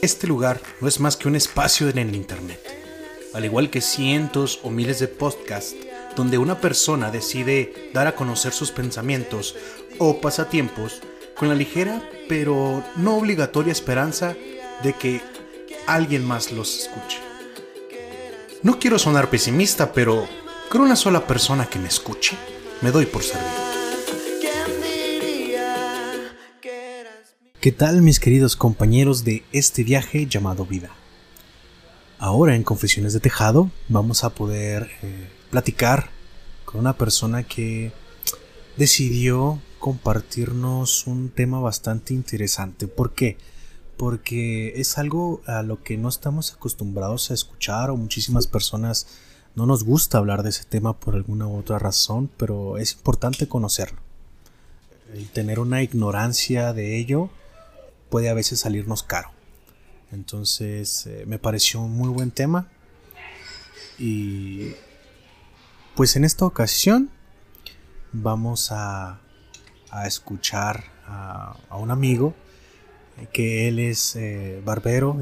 Este lugar no es más que un espacio en el internet, al igual que cientos o miles de podcasts donde una persona decide dar a conocer sus pensamientos o pasatiempos con la ligera pero no obligatoria esperanza de que alguien más los escuche. No quiero sonar pesimista, pero con una sola persona que me escuche, me doy por servido. ¿Qué tal, mis queridos compañeros de este viaje llamado vida? Ahora en Confesiones de Tejado vamos a poder platicar con una persona que decidió compartirnos un tema bastante interesante. ¿Por qué? Porque es algo a lo que no estamos acostumbrados a escuchar, o muchísimas personas no nos gusta hablar de ese tema por alguna u otra razón, pero es importante conocerlo. El tener una ignorancia de ello puede a veces salirnos caro. Entonces me pareció un muy buen tema. Y pues en esta ocasión vamos a escuchar a un amigo que él es barbero,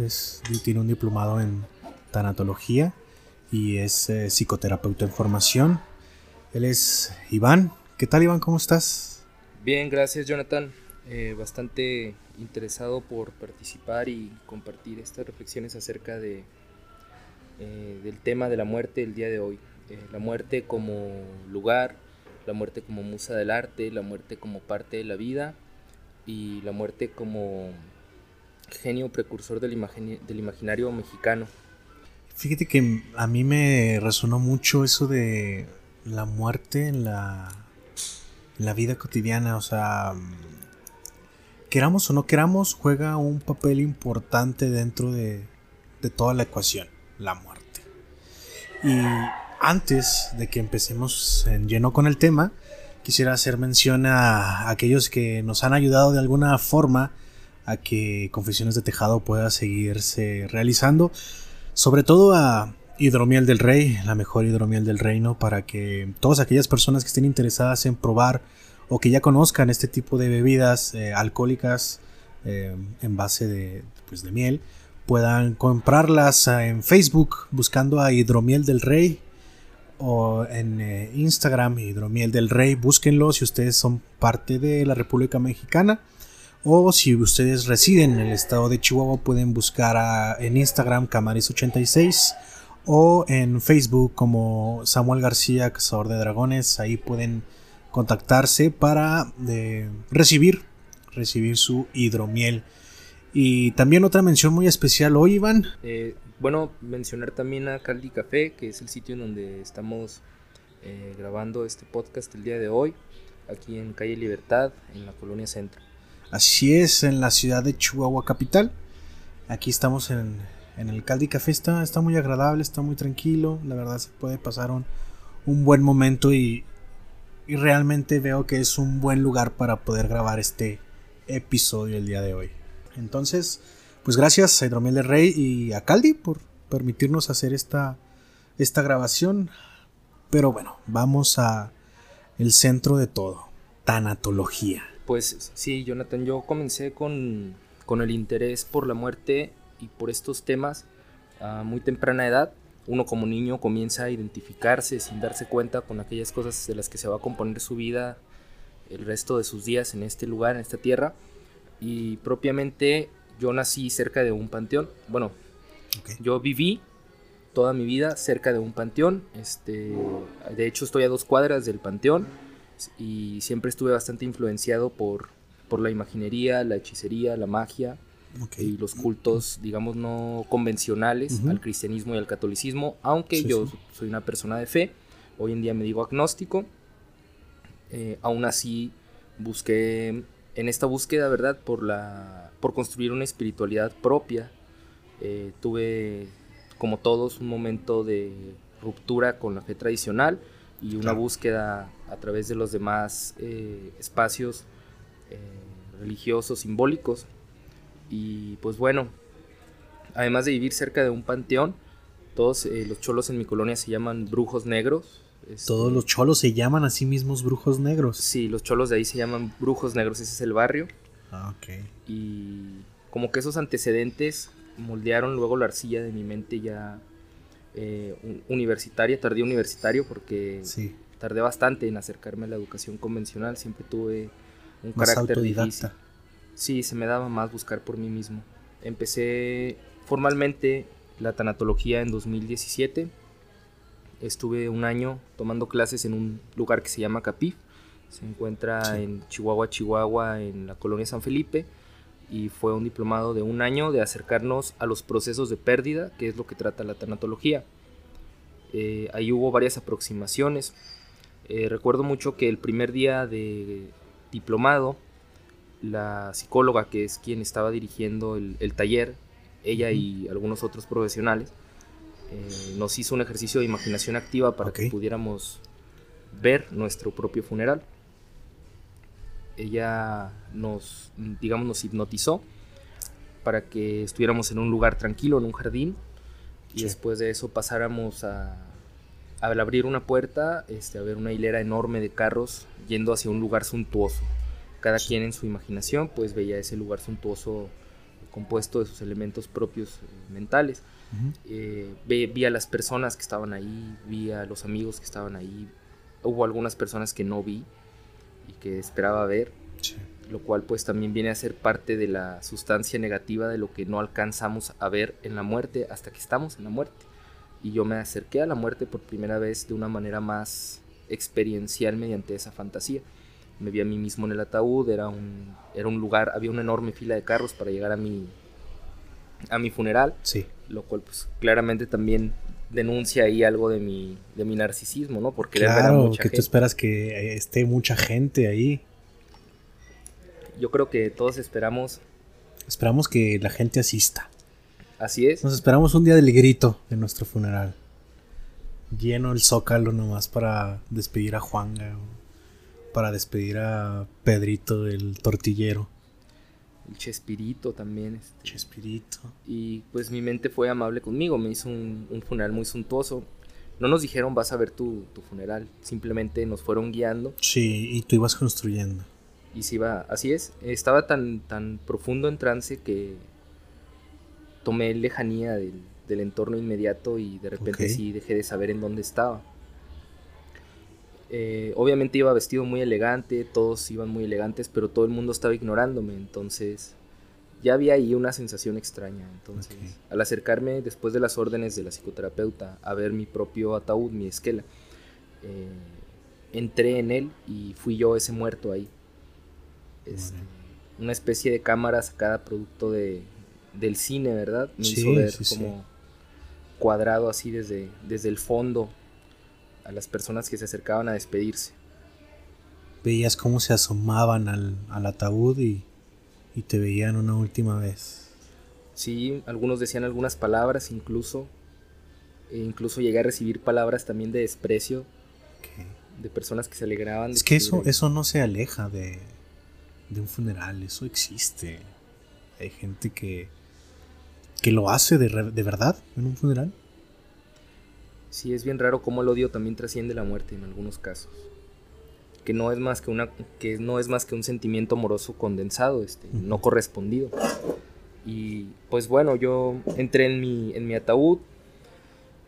tiene un diplomado en tanatología y es psicoterapeuta en formación. Él es Iván. ¿Qué tal, Iván? ¿Cómo estás? Bien, gracias, Jonathan. Bastante interesado por participar y compartir estas reflexiones acerca de del tema de la muerte el día de hoy. La muerte como lugar, la muerte como musa del arte, la muerte como parte de la vida y la muerte como genio precursor del imaginario mexicano. Fíjate que a mí me resonó mucho eso de la muerte en la vida cotidiana. O sea, queramos o no queramos, juega un papel importante dentro de toda la ecuación, la muerte. Y antes de que empecemos en lleno con el tema, quisiera hacer mención a aquellos que nos han ayudado de alguna forma a que Confesiones de Tejado pueda seguirse realizando, sobre todo a Hidromiel del Rey, la mejor hidromiel del reino, para que todas aquellas personas que estén interesadas en probar o que ya conozcan este tipo de bebidas alcohólicas en base de miel, puedan comprarlas en Facebook buscando a Hidromiel del Rey, o en Instagram Hidromiel del Rey. Búsquenlo si ustedes son parte de la República Mexicana, o si ustedes residen en el estado de Chihuahua pueden buscar en Instagram Camaris86, o en Facebook como Samuel García Cazador de Dragones. Ahí pueden contactarse para recibir su hidromiel. Y también otra mención muy especial hoy, Iván. Mencionar también a Caldi Café, que es el sitio en donde estamos grabando este podcast el día de hoy, aquí en Calle Libertad, en la colonia Centro. Así es, en la ciudad de Chihuahua capital. Aquí estamos en el Caldi Café. Está muy agradable, está muy tranquilo. La verdad, se puede pasar un buen momento y realmente veo que es un buen lugar para poder grabar este episodio el día de hoy. Entonces, pues gracias a Hidromiel del Rey y a Caldi por permitirnos hacer esta grabación. Pero bueno, vamos a el centro de todo, tanatología. Pues sí, Jonathan, yo comencé con el interés por la muerte y por estos temas a muy temprana edad. Uno como niño comienza a identificarse sin darse cuenta con aquellas cosas de las que se va a componer su vida el resto de sus días en este lugar, en esta tierra. Y propiamente yo nací cerca de un panteón. Bueno, okay. Yo viví toda mi vida cerca de un panteón. De hecho, estoy a 2 cuadras del panteón y siempre estuve bastante influenciado por la imaginería, la hechicería, la magia. Okay. Y los cultos, digamos, no convencionales, al cristianismo y al catolicismo, aunque yo soy una persona de fe. Hoy en día me digo agnóstico. Aún así busqué, en esta búsqueda, ¿verdad?, por construir una espiritualidad propia. Tuve, como todos, un momento de ruptura con la fe tradicional y una búsqueda a través de los demás espacios religiosos, simbólicos. Y pues bueno, además de vivir cerca de un panteón, todos los cholos en mi colonia se llaman brujos negros. Todos los cholos se llaman a sí mismos brujos negros. Sí, los cholos de ahí se llaman brujos negros, ese es el barrio. Ah, ok. Y como que esos antecedentes moldearon luego la arcilla de mi mente ya universitaria, tardía universitario, porque sí, tardé bastante en acercarme a la educación convencional, siempre tuve un más carácter autodidacta. Difícil. Sí, se me daba más buscar por mí mismo. Empecé formalmente la tanatología en 2017, estuve un año tomando clases en un lugar que se llama Capif, se encuentra sí, en Chihuahua, en la colonia San Felipe, y fue un diplomado de un año de acercarnos a los procesos de pérdida, que es lo que trata la tanatología. Ahí hubo varias aproximaciones. Recuerdo mucho que el primer día de diplomado, la psicóloga, que es quien estaba dirigiendo el taller, ella y algunos otros profesionales, nos hizo un ejercicio de imaginación activa para que pudiéramos ver nuestro propio funeral. Ella nos hipnotizó para que estuviéramos en un lugar tranquilo, en un jardín, y después de eso pasáramos al abrir una puerta, a ver una hilera enorme de carros yendo hacia un lugar suntuoso. Cada quien en su imaginación pues veía ese lugar suntuoso compuesto de sus elementos propios mentales. Uh-huh. Vi a las personas que estaban ahí, vi a los amigos que estaban ahí, hubo algunas personas que no vi y que esperaba ver, sí, lo cual pues también viene a ser parte de la sustancia negativa de lo que no alcanzamos a ver en la muerte hasta que estamos en la muerte. Y yo me acerqué a la muerte por primera vez de una manera más experiencial mediante esa fantasía. Me vi a mí mismo en el ataúd, era un lugar, había una enorme fila de carros para llegar a mi funeral, sí, lo cual pues claramente también denuncia ahí algo de mi narcisismo, ¿no? Porque claro, que gente. Tú esperas que esté mucha gente ahí. Yo creo que todos esperamos que la gente asista. Así es. Nos esperamos un día del grito de nuestro funeral. Lleno el zócalo nomás para despedir a Juanga, para despedir a Pedrito el tortillero. El Chespirito también. Chespirito. Y pues mi mente fue amable conmigo, me hizo un funeral muy suntuoso. No nos dijeron vas a ver tu funeral, simplemente nos fueron guiando. Sí, y tú ibas construyendo. Y se iba, así es, estaba tan profundo en trance que tomé lejanía del entorno inmediato y de repente sí dejé de saber en dónde estaba. Obviamente iba vestido muy elegante, todos iban muy elegantes, pero todo el mundo estaba ignorándome, entonces ya había ahí una sensación extraña. Entonces, al acercarme después de las órdenes de la psicoterapeuta a ver mi propio ataúd, mi esquela, entré en él y fui yo ese muerto ahí. Una especie de cámara sacada producto del cine, ¿verdad? Me hizo ver como cuadrado así desde el fondo a las personas que se acercaban a despedirse. Veías cómo se asomaban al ataúd y te veían una última vez. Sí, algunos decían algunas palabras, incluso llegué a recibir palabras también de desprecio, de personas que se alegraban. Es que eso no se aleja de un funeral, eso existe. Hay gente que lo hace de verdad en un funeral. Sí, es bien raro cómo el odio también trasciende la muerte en algunos casos. Que no es más que un sentimiento amoroso condensado, no correspondido. Y pues bueno, yo entré en mi ataúd.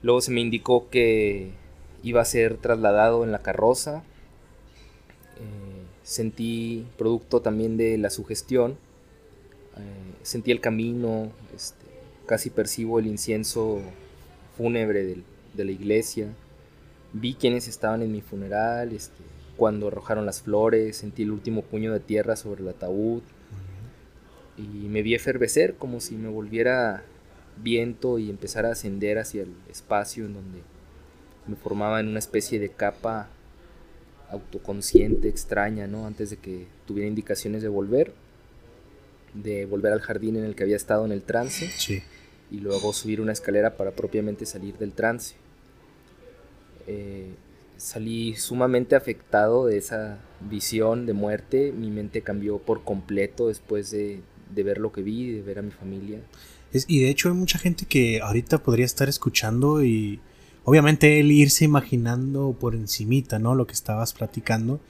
Luego se me indicó que iba a ser trasladado en la carroza. Sentí, producto también de la sugestión, sentí el camino, casi percibo el incienso fúnebre de la iglesia, vi quienes estaban en mi funeral, cuando arrojaron las flores, sentí el último puño de tierra sobre el ataúd y me vi efervecer como si me volviera viento y empezara a ascender hacia el espacio en donde me formaba en una especie de capa autoconsciente, extraña, ¿no? Antes de que tuviera indicaciones de volver al jardín en el que había estado en el trance. Sí. Y luego subir una escalera para propiamente salir del trance. Salí sumamente afectado de esa visión de muerte. Mi mente cambió por completo después de ver lo que vi, de ver a mi familia. Y de hecho hay mucha gente que ahorita podría estar escuchando y obviamente él irse imaginando por encimita, ¿no?, lo que estabas platicando.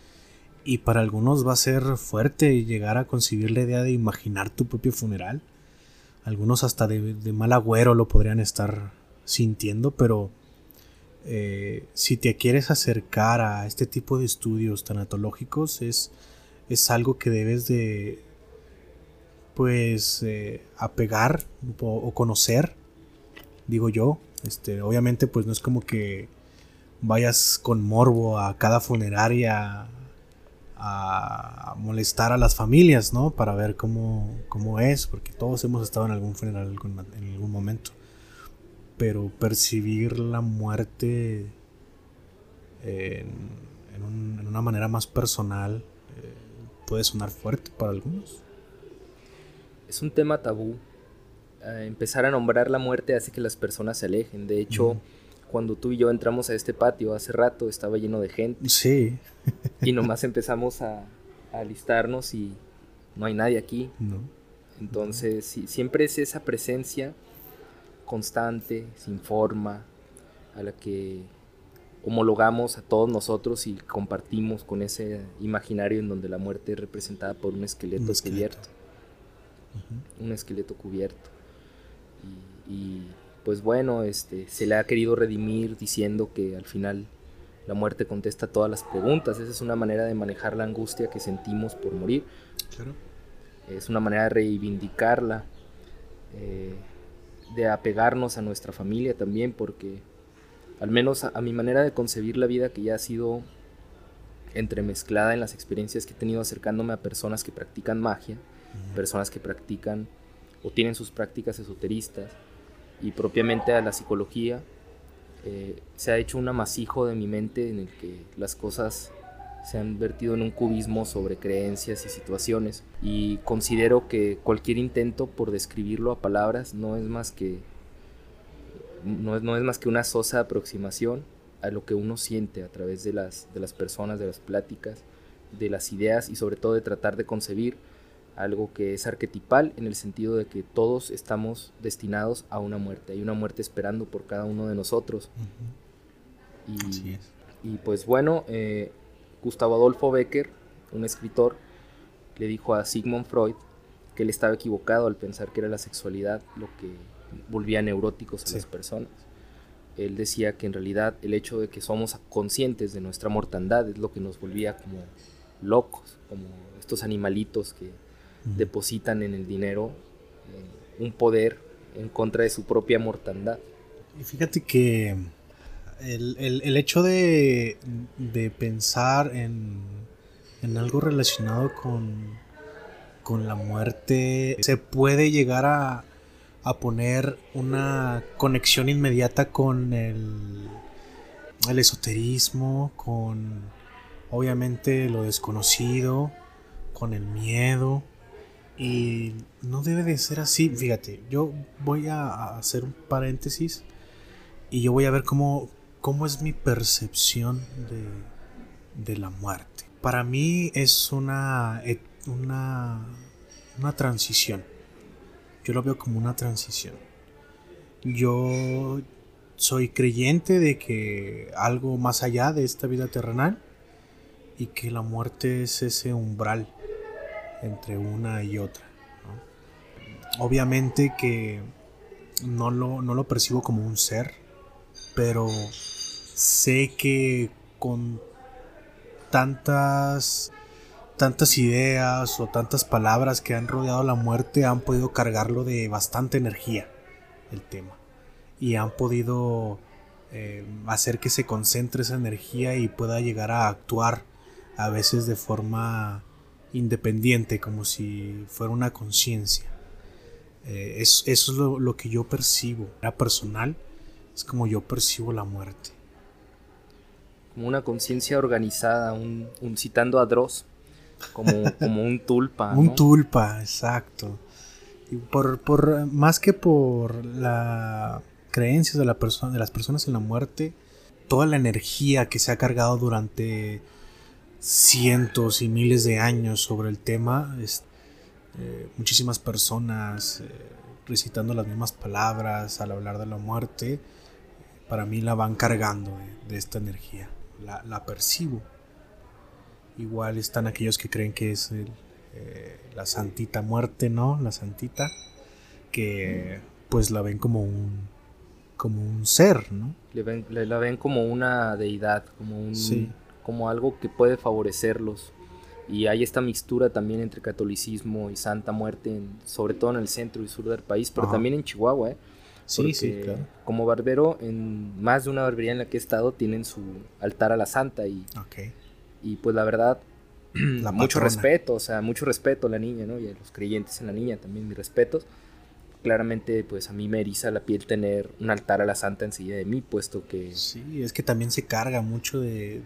Y para algunos va a ser fuerte llegar a concebir la idea de imaginar tu propio funeral. algunos hasta de mal agüero lo podrían estar sintiendo, pero si te quieres acercar a este tipo de estudios tanatológicos, es algo que debes de pues apegar o conocer, digo yo. Obviamente pues no es como que vayas con morbo a cada funeraria a molestar a las familias, ¿no? Para ver cómo es, porque todos hemos estado en algún funeral en algún momento. Pero percibir la muerte en una manera más personal puede sonar fuerte para algunos. Es un tema tabú. Empezar a nombrar la muerte hace que las personas se alejen. De hecho, cuando tú y yo entramos a este patio hace rato, estaba lleno de gente. Sí. Y nomás empezamos a alistarnos y no hay nadie aquí. No. Entonces, sí, siempre es esa presencia constante, sin forma, a la que homologamos a todos nosotros y compartimos con ese imaginario en donde la muerte es representada por un esqueleto cubierto. Un esqueleto cubierto. Y pues bueno, se le ha querido redimir diciendo que al final la muerte contesta todas las preguntas. Esa es una manera de manejar la angustia que sentimos por morir. Claro. Es una manera de reivindicarla, de apegarnos a nuestra familia también, porque al menos a mi manera de concebir la vida, que ya ha sido entremezclada en las experiencias que he tenido acercándome a personas que practican magia, personas que practican o tienen sus prácticas esoteristas y propiamente a la psicología, se ha hecho un amasijo de mi mente en el que las cosas se han vertido en un cubismo sobre creencias y situaciones, y considero que cualquier intento por describirlo a palabras no es más que una sosa aproximación a lo que uno siente a través de las personas, de las pláticas, de las ideas, y sobre todo de tratar de concebir algo que es arquetipal, en el sentido de que todos estamos destinados a una muerte. Hay una muerte esperando por cada uno de nosotros. Y, así es. Y pues bueno, Gustavo Adolfo Bécquer, un escritor, le dijo a Sigmund Freud que él estaba equivocado al pensar que era la sexualidad lo que volvía neuróticos a las personas. Él decía que en realidad el hecho de que somos conscientes de nuestra mortandad es lo que nos volvía como locos, como estos animalitos que depositan en el dinero un poder en contra de su propia mortandad. Y fíjate que el hecho de pensar en algo relacionado con la muerte, se puede llegar a poner una conexión inmediata con el esoterismo, con obviamente lo desconocido, con el miedo. Y no debe de ser así. Fíjate, yo voy a hacer un paréntesis y yo voy a ver cómo es mi percepción de la muerte. Para mí es una transición. Yo lo veo como una transición. Yo soy creyente de que algo más allá de esta vida terrenal, y que la muerte es ese umbral entre una y otra, ¿no? Obviamente que no lo percibo como un ser, pero sé que con tantas ideas o tantas palabras que han rodeado la muerte han podido cargarlo de bastante energía el tema, y han podido hacer que se concentre esa energía y pueda llegar a actuar a veces de forma independiente, como si fuera una conciencia. Eso es lo que yo percibo. Era personal, es como yo percibo la muerte. Como una conciencia organizada, citando a Dross, como un tulpa. ¿No? Un tulpa, exacto. Y por más que por las creencias de las personas en la muerte, toda la energía que se ha cargado durante cientos y miles de años sobre el tema, muchísimas personas recitando las mismas palabras al hablar de la muerte, para mí la van cargando de esta energía, la percibo. Igual están aquellos que creen que es la Santita Muerte, ¿no? La Santita, que pues la ven como un ser, ¿no? La ven como una deidad, como un, sí, como algo que puede favorecerlos. Y hay esta mixtura también entre catolicismo y Santa Muerte, sobre todo en el centro y sur del país, pero, ajá, también en Chihuahua, ¿eh? Sí, sí, claro. Como barbero, en más de una barbería en la que he estado, tienen su altar a la Santa y, okay, y pues la verdad, la mucho respeto, o sea, mucho respeto a la niña, ¿no? Y a los creyentes en la niña también, mis respetos. Claramente, pues a mí me eriza la piel tener un altar a la Santa enseguida de mí, puesto que... Sí, es que también se carga mucho de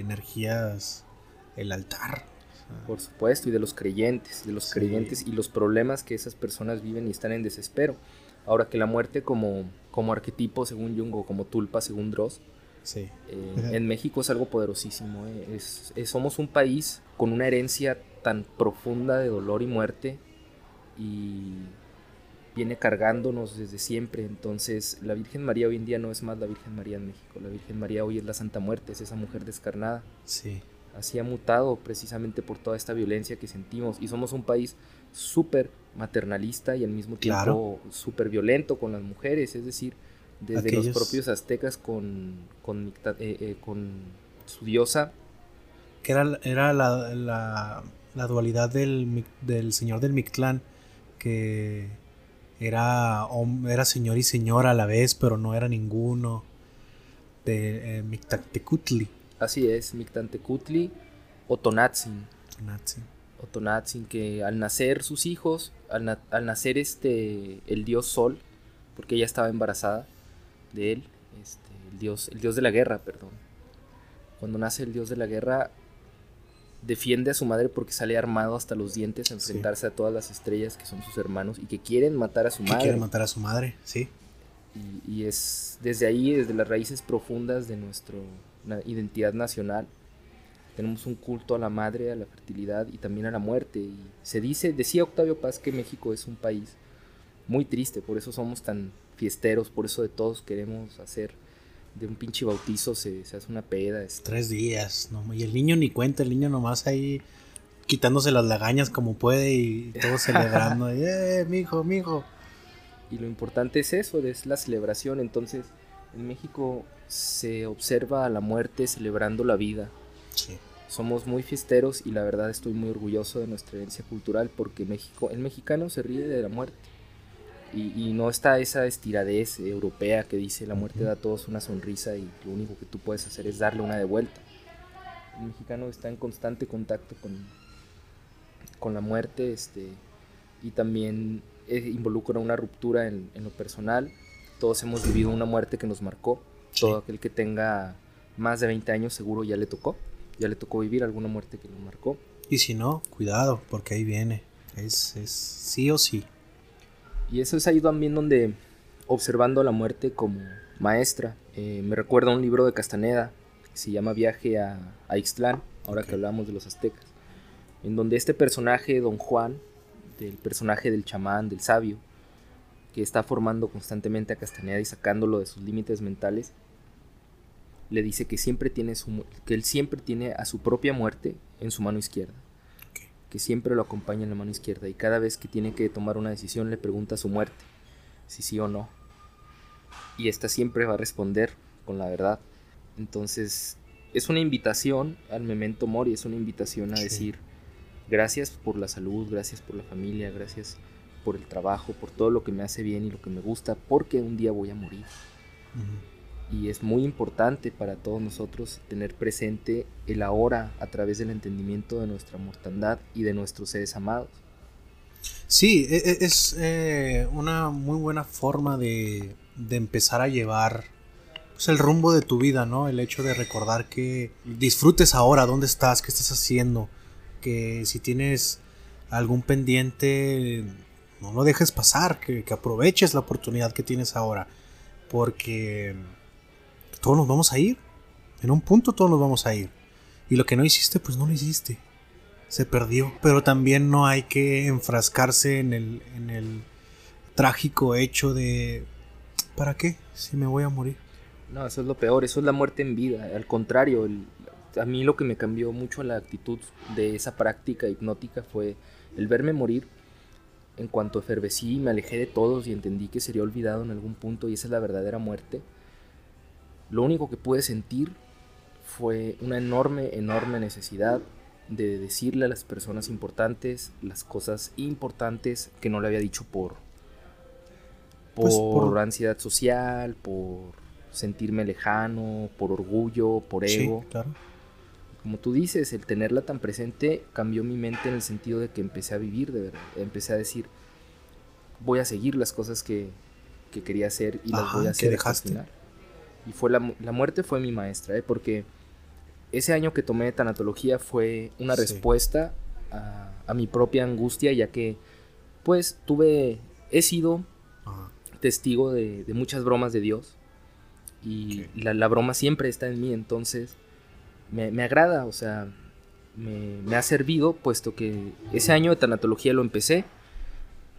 energías el altar. Por supuesto, y de los creyentes y los problemas que esas personas viven y están en desespero. Ahora que la muerte como arquetipo, según Jung, o como tulpa, según Dross, sí, en México es algo poderosísimo. Somos un país con una herencia tan profunda de dolor y muerte, y viene cargándonos desde siempre. Entonces, la Virgen María hoy en día no es más la Virgen María en México. La Virgen María hoy es la Santa Muerte, es esa mujer descarnada. Sí. Así ha mutado precisamente por toda esta violencia que sentimos. Y somos un país súper maternalista y al mismo tiempo, claro, súper violento con las mujeres. Es decir, desde aquellos... los propios aztecas con su diosa. Que era la dualidad del señor del Mictlán, que era señor y señora a la vez, pero no era ninguno, de Mictlantecuhtli. Así es, Mictlantecuhtli o Tonantzin. Tonantzin, que al nacer sus hijos, al nacer el dios Sol, porque ella estaba embarazada de él, el dios de la guerra, perdón. Cuando nace el dios de la guerra, defiende a su madre porque sale armado hasta los dientes a enfrentarse, sí, a todas las estrellas que son sus hermanos y que quieren matar a su madre. Quieren matar a su madre, sí. Y es desde ahí, desde las raíces profundas de nuestro... una identidad nacional. Tenemos un culto a la madre, a la fertilidad y también a la muerte. Y decía Octavio Paz que México es un país muy triste, por eso somos tan fiesteros, por eso de todos queremos hacer de un pinche bautizo se hace una peda. 3 días, ¿no? Y el niño ni cuenta, el niño nomás ahí quitándose las lagañas como puede y todos celebrando. Mijo. Y lo importante es eso, es la celebración. Entonces, en México se observa a la muerte celebrando la vida. Sí. Somos muy fiesteros y la verdad estoy muy orgulloso de nuestra herencia cultural, porque el mexicano se ríe de la muerte. Y no está esa estiradez europea que dice la muerte da a todos una sonrisa y lo único que tú puedes hacer es darle una de vuelta. El mexicano está en constante contacto con la muerte, y también involucra una ruptura en lo personal. Todos hemos vivido una muerte que nos marcó. Todo aquel que tenga más de 20 años seguro ya le tocó vivir alguna muerte que lo marcó. Y si no, cuidado, porque ahí viene, es sí o sí. Y eso es ahí también donde, observando a la muerte como maestra, me recuerda un libro de Castaneda, que se llama Viaje a Ixtlán, ahora que hablamos de los aztecas, en donde este personaje, Don Juan, el personaje del chamán, del sabio, que está formando constantemente a Castaneda y sacándolo de sus límites mentales, le dice que él siempre tiene a su propia muerte en su mano izquierda, que siempre lo acompaña en la mano izquierda, y cada vez que tiene que tomar una decisión le pregunta a su muerte si sí o no, y esta siempre va a responder con la verdad. Entonces es una invitación al memento mori, es una invitación a decir gracias por la salud, gracias por la familia, gracias por el trabajo, por todo lo que me hace bien y lo que me gusta, porque un día voy a morir. Uh-huh. Y es muy importante para todos nosotros tener presente el ahora a través del entendimiento de nuestra mortandad y de nuestros seres amados. Sí, es una muy buena forma de empezar a llevar pues el rumbo de tu vida, ¿no? El hecho de recordar que disfrutes ahora, dónde estás, qué estás haciendo, que si tienes algún pendiente... no lo dejes pasar, que aproveches la oportunidad que tienes ahora, porque todos nos vamos a ir, en un punto todos nos vamos a ir, y lo que no hiciste, pues no lo hiciste, se perdió. Pero también no hay que enfrascarse en el trágico hecho de, ¿para qué? Si me voy a morir. No, eso es lo peor, eso es la muerte en vida. Al contrario, a mí lo que me cambió mucho la actitud de esa práctica hipnótica fue el verme morir En cuanto efervecí, me alejé de todos y entendí que sería olvidado en algún punto, y esa es la verdadera muerte. Lo único que pude sentir fue una enorme necesidad de decirle a las personas importantes las cosas importantes que no le había dicho por ansiedad social, por sentirme lejano, por orgullo, por ego. Sí, claro. Como tú dices, el tenerla tan presente cambió mi mente en el sentido de que empecé a vivir de verdad. Empecé a decir, voy a seguir las cosas que quería hacer y las voy a hacer. ¿Qué dejaste? Y fue la muerte fue mi maestra, porque ese año que tomé tanatología fue una respuesta a mi propia angustia, ya que pues he sido testigo de muchas bromas de Dios, y la broma siempre está en mí, entonces me agrada, o sea, me ha servido, puesto que ese año de tanatología lo empecé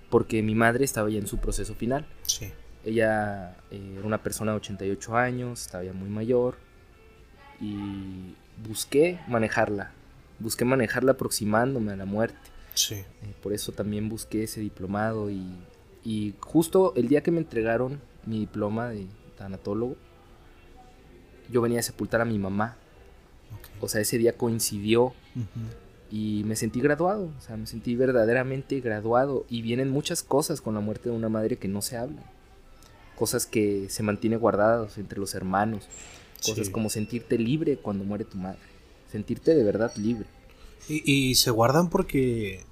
porque mi madre estaba ya en su proceso final. Sí. Ella era una persona de 88 años, estaba ya muy mayor, y busqué manejarla aproximándome a la muerte. Sí. Por eso también busqué ese diplomado, y justo el día que me entregaron mi diploma de tanatólogo, yo venía a sepultar a mi mamá. O sea, ese día coincidió, y me sentí graduado, o sea, me sentí verdaderamente graduado, y vienen muchas cosas con la muerte de una madre que no se hablan, cosas que se mantienen guardadas entre los hermanos, cosas como sentirte libre cuando muere tu madre, sentirte de verdad libre. Y se guardan porque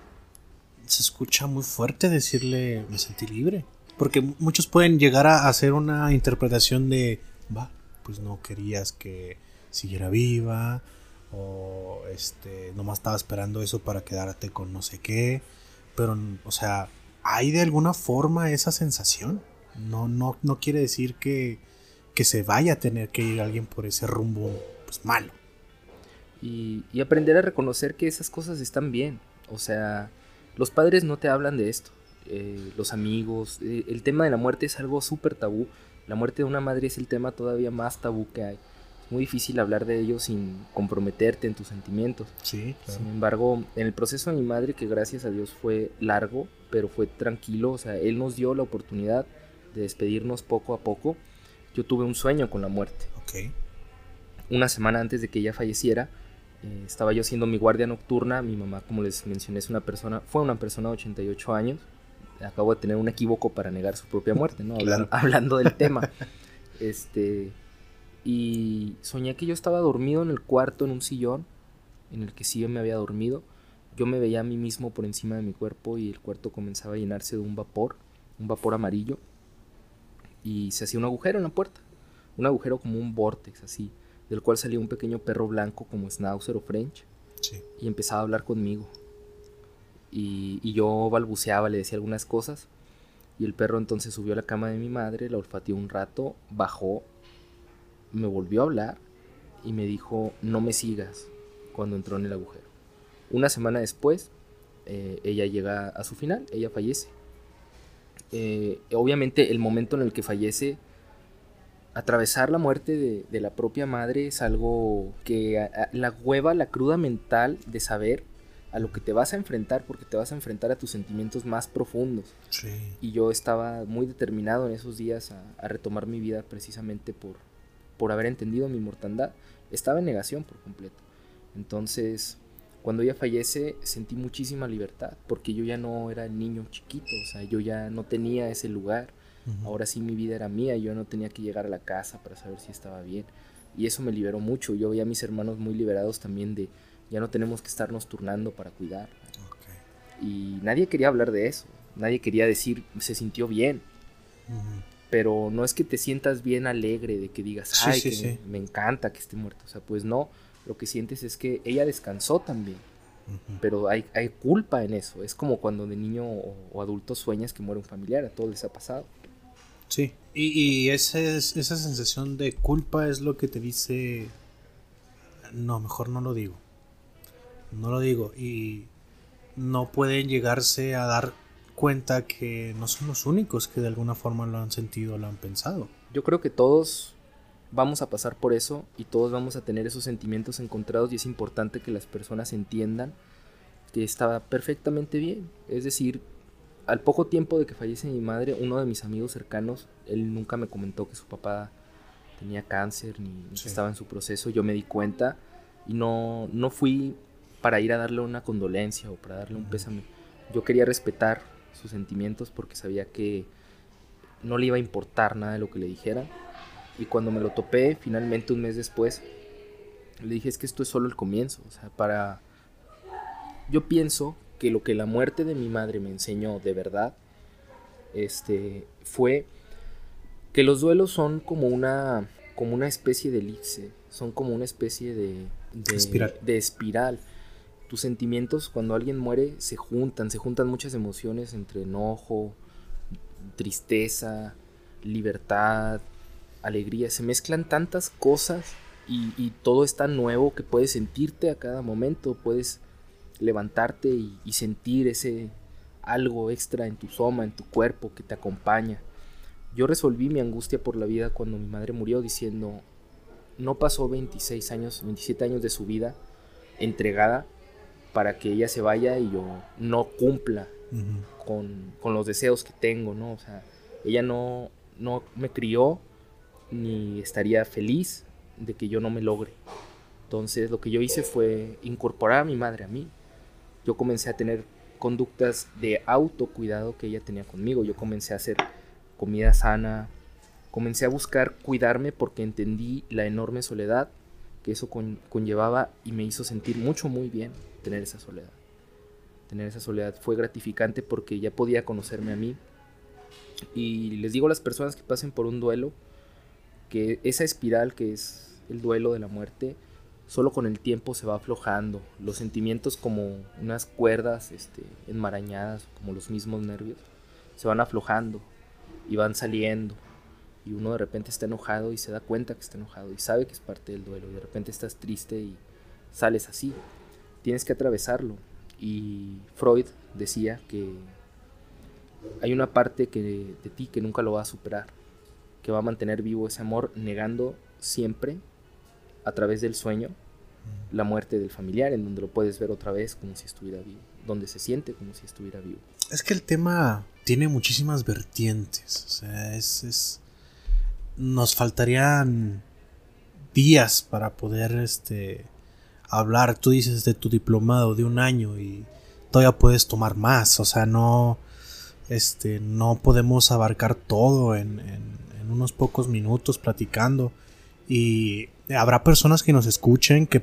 se escucha muy fuerte decirle me sentí libre, porque muchos pueden llegar a hacer una interpretación de, pues no querías que siguiera viva, o nomás estaba esperando eso para quedarte con no sé qué, pero, o sea, hay de alguna forma esa sensación. No quiere decir que se vaya a tener que ir alguien por ese rumbo, pues, malo. Y aprender a reconocer que esas cosas están bien, o sea, los padres no te hablan de esto, los amigos, el tema de la muerte es algo súper tabú, la muerte de una madre es el tema todavía más tabú que hay. Muy difícil hablar de ello sin comprometerte en tus sentimientos. Sí, claro. Sin embargo, en el proceso de mi madre, que gracias a Dios fue largo, pero fue tranquilo, o sea, él nos dio la oportunidad de despedirnos poco a poco. Yo tuve un sueño con la muerte. Okay. Una semana antes de que ella falleciera, estaba yo haciendo mi guardia nocturna. Mi mamá, como les mencioné, fue una persona de 88 años. Acabo de tener un equívoco para negar su propia muerte, ¿no? Claro. Hablando del tema. Y soñé que yo estaba dormido en el cuarto, en un sillón en el que sí me había dormido. Yo me veía a mí mismo por encima de mi cuerpo, y el cuarto comenzaba a llenarse de un vapor amarillo, y se hacía un agujero en la puerta, un agujero como un vórtex así, del cual salía un pequeño perro blanco como Schnauzer o French. Sí. Y empezaba a hablar conmigo, y yo balbuceaba, le decía algunas cosas, y el perro entonces subió a la cama de mi madre, la olfateó un rato, bajó, me volvió a hablar y me dijo no me sigas cuando entró en el agujero. Una semana después ella llega a su final, ella fallece. Obviamente el momento en el que fallece, atravesar la muerte de la propia madre es algo que la cruda mental de saber a lo que te vas a enfrentar, porque te vas a enfrentar a tus sentimientos más profundos. Sí. Y yo estaba muy determinado en esos días a retomar mi vida, precisamente por haber entendido mi mortandad. Estaba en negación por completo. Entonces, cuando ella fallece, sentí muchísima libertad, porque yo ya no era el niño chiquito, o sea, yo ya no tenía ese lugar. Ahora sí mi vida era mía, yo no tenía que llegar a la casa para saber si estaba bien, y eso me liberó mucho. Yo veía a mis hermanos muy liberados también, de ya no tenemos que estarnos turnando para cuidar. Okay. Y nadie quería hablar de eso, nadie quería decir se sintió bien. Pero no es que te sientas bien alegre de que digas, ay, me encanta que esté muerto. O sea, pues no, lo que sientes es que ella descansó también. Pero hay culpa en eso. Es como cuando de niño o adulto sueñas que muere un familiar, a todos les ha pasado. Sí, y esa sensación de culpa es lo que te dice, no, mejor no lo digo. No lo digo, y no pueden llegarse a dar cuenta que no son los únicos que de alguna forma lo han sentido, lo han pensado. Yo creo que todos vamos a pasar por eso, y todos vamos a tener esos sentimientos encontrados, y es importante que las personas entiendan que está perfectamente bien. Es decir, Al poco tiempo de que fallece mi madre, uno de mis amigos cercanos, él nunca me comentó que su papá tenía cáncer ni que estaba en su proceso. Yo me di cuenta y no fui para ir a darle una condolencia o para darle un pésame. Yo quería respetar sus sentimientos porque sabía que no le iba a importar nada de lo que le dijera. Y cuando me lo topé, finalmente un mes después, le dije, es que esto es solo el comienzo. O sea, yo pienso que lo que la muerte de mi madre me enseñó de verdad fue que los duelos son como una especie de elipse, son como una especie de espiral. Tus sentimientos cuando alguien muere se juntan muchas emociones entre enojo, tristeza, libertad, alegría, se mezclan tantas cosas y todo es tan nuevo que puedes sentirte a cada momento, puedes levantarte y sentir ese algo extra en tu soma, en tu cuerpo que te acompaña. Yo resolví mi angustia por la vida cuando mi madre murió diciendo, no pasó 26 años, 27 años de su vida entregada para que ella se vaya y yo no cumpla uh-huh. con los deseos que tengo, ¿no? O sea, ella no me crió ni estaría feliz de que yo no me logre. Entonces lo que yo hice fue incorporar a mi madre a mí. Yo comencé a tener conductas de autocuidado que ella tenía conmigo. Yo comencé a hacer comida sana, comencé a buscar cuidarme porque entendí la enorme soledad que eso conllevaba y me hizo sentir muy bien tener esa soledad. Tener esa soledad fue gratificante porque ya podía conocerme a mí. Y les digo a las personas que pasen por un duelo que esa espiral que es el duelo de la muerte, solo con el tiempo se va aflojando. Los sentimientos como unas cuerdas enmarañadas, como los mismos nervios, se van aflojando y van saliendo, y uno de repente está enojado y se da cuenta que está enojado y sabe que es parte del duelo, y de repente estás triste y sales así, tienes que atravesarlo. Y Freud decía que hay una parte de ti que nunca lo va a superar, que va a mantener vivo ese amor negando siempre a través del sueño la muerte del familiar, en donde lo puedes ver otra vez como si estuviera vivo, donde se siente como si estuviera vivo. Es que el tema tiene muchísimas vertientes, o sea, nos faltarían días para poder hablar. Tú dices de tu diplomado de un año y todavía puedes tomar más, o sea, no podemos abarcar todo en unos pocos minutos platicando. Y habrá personas que nos escuchen, que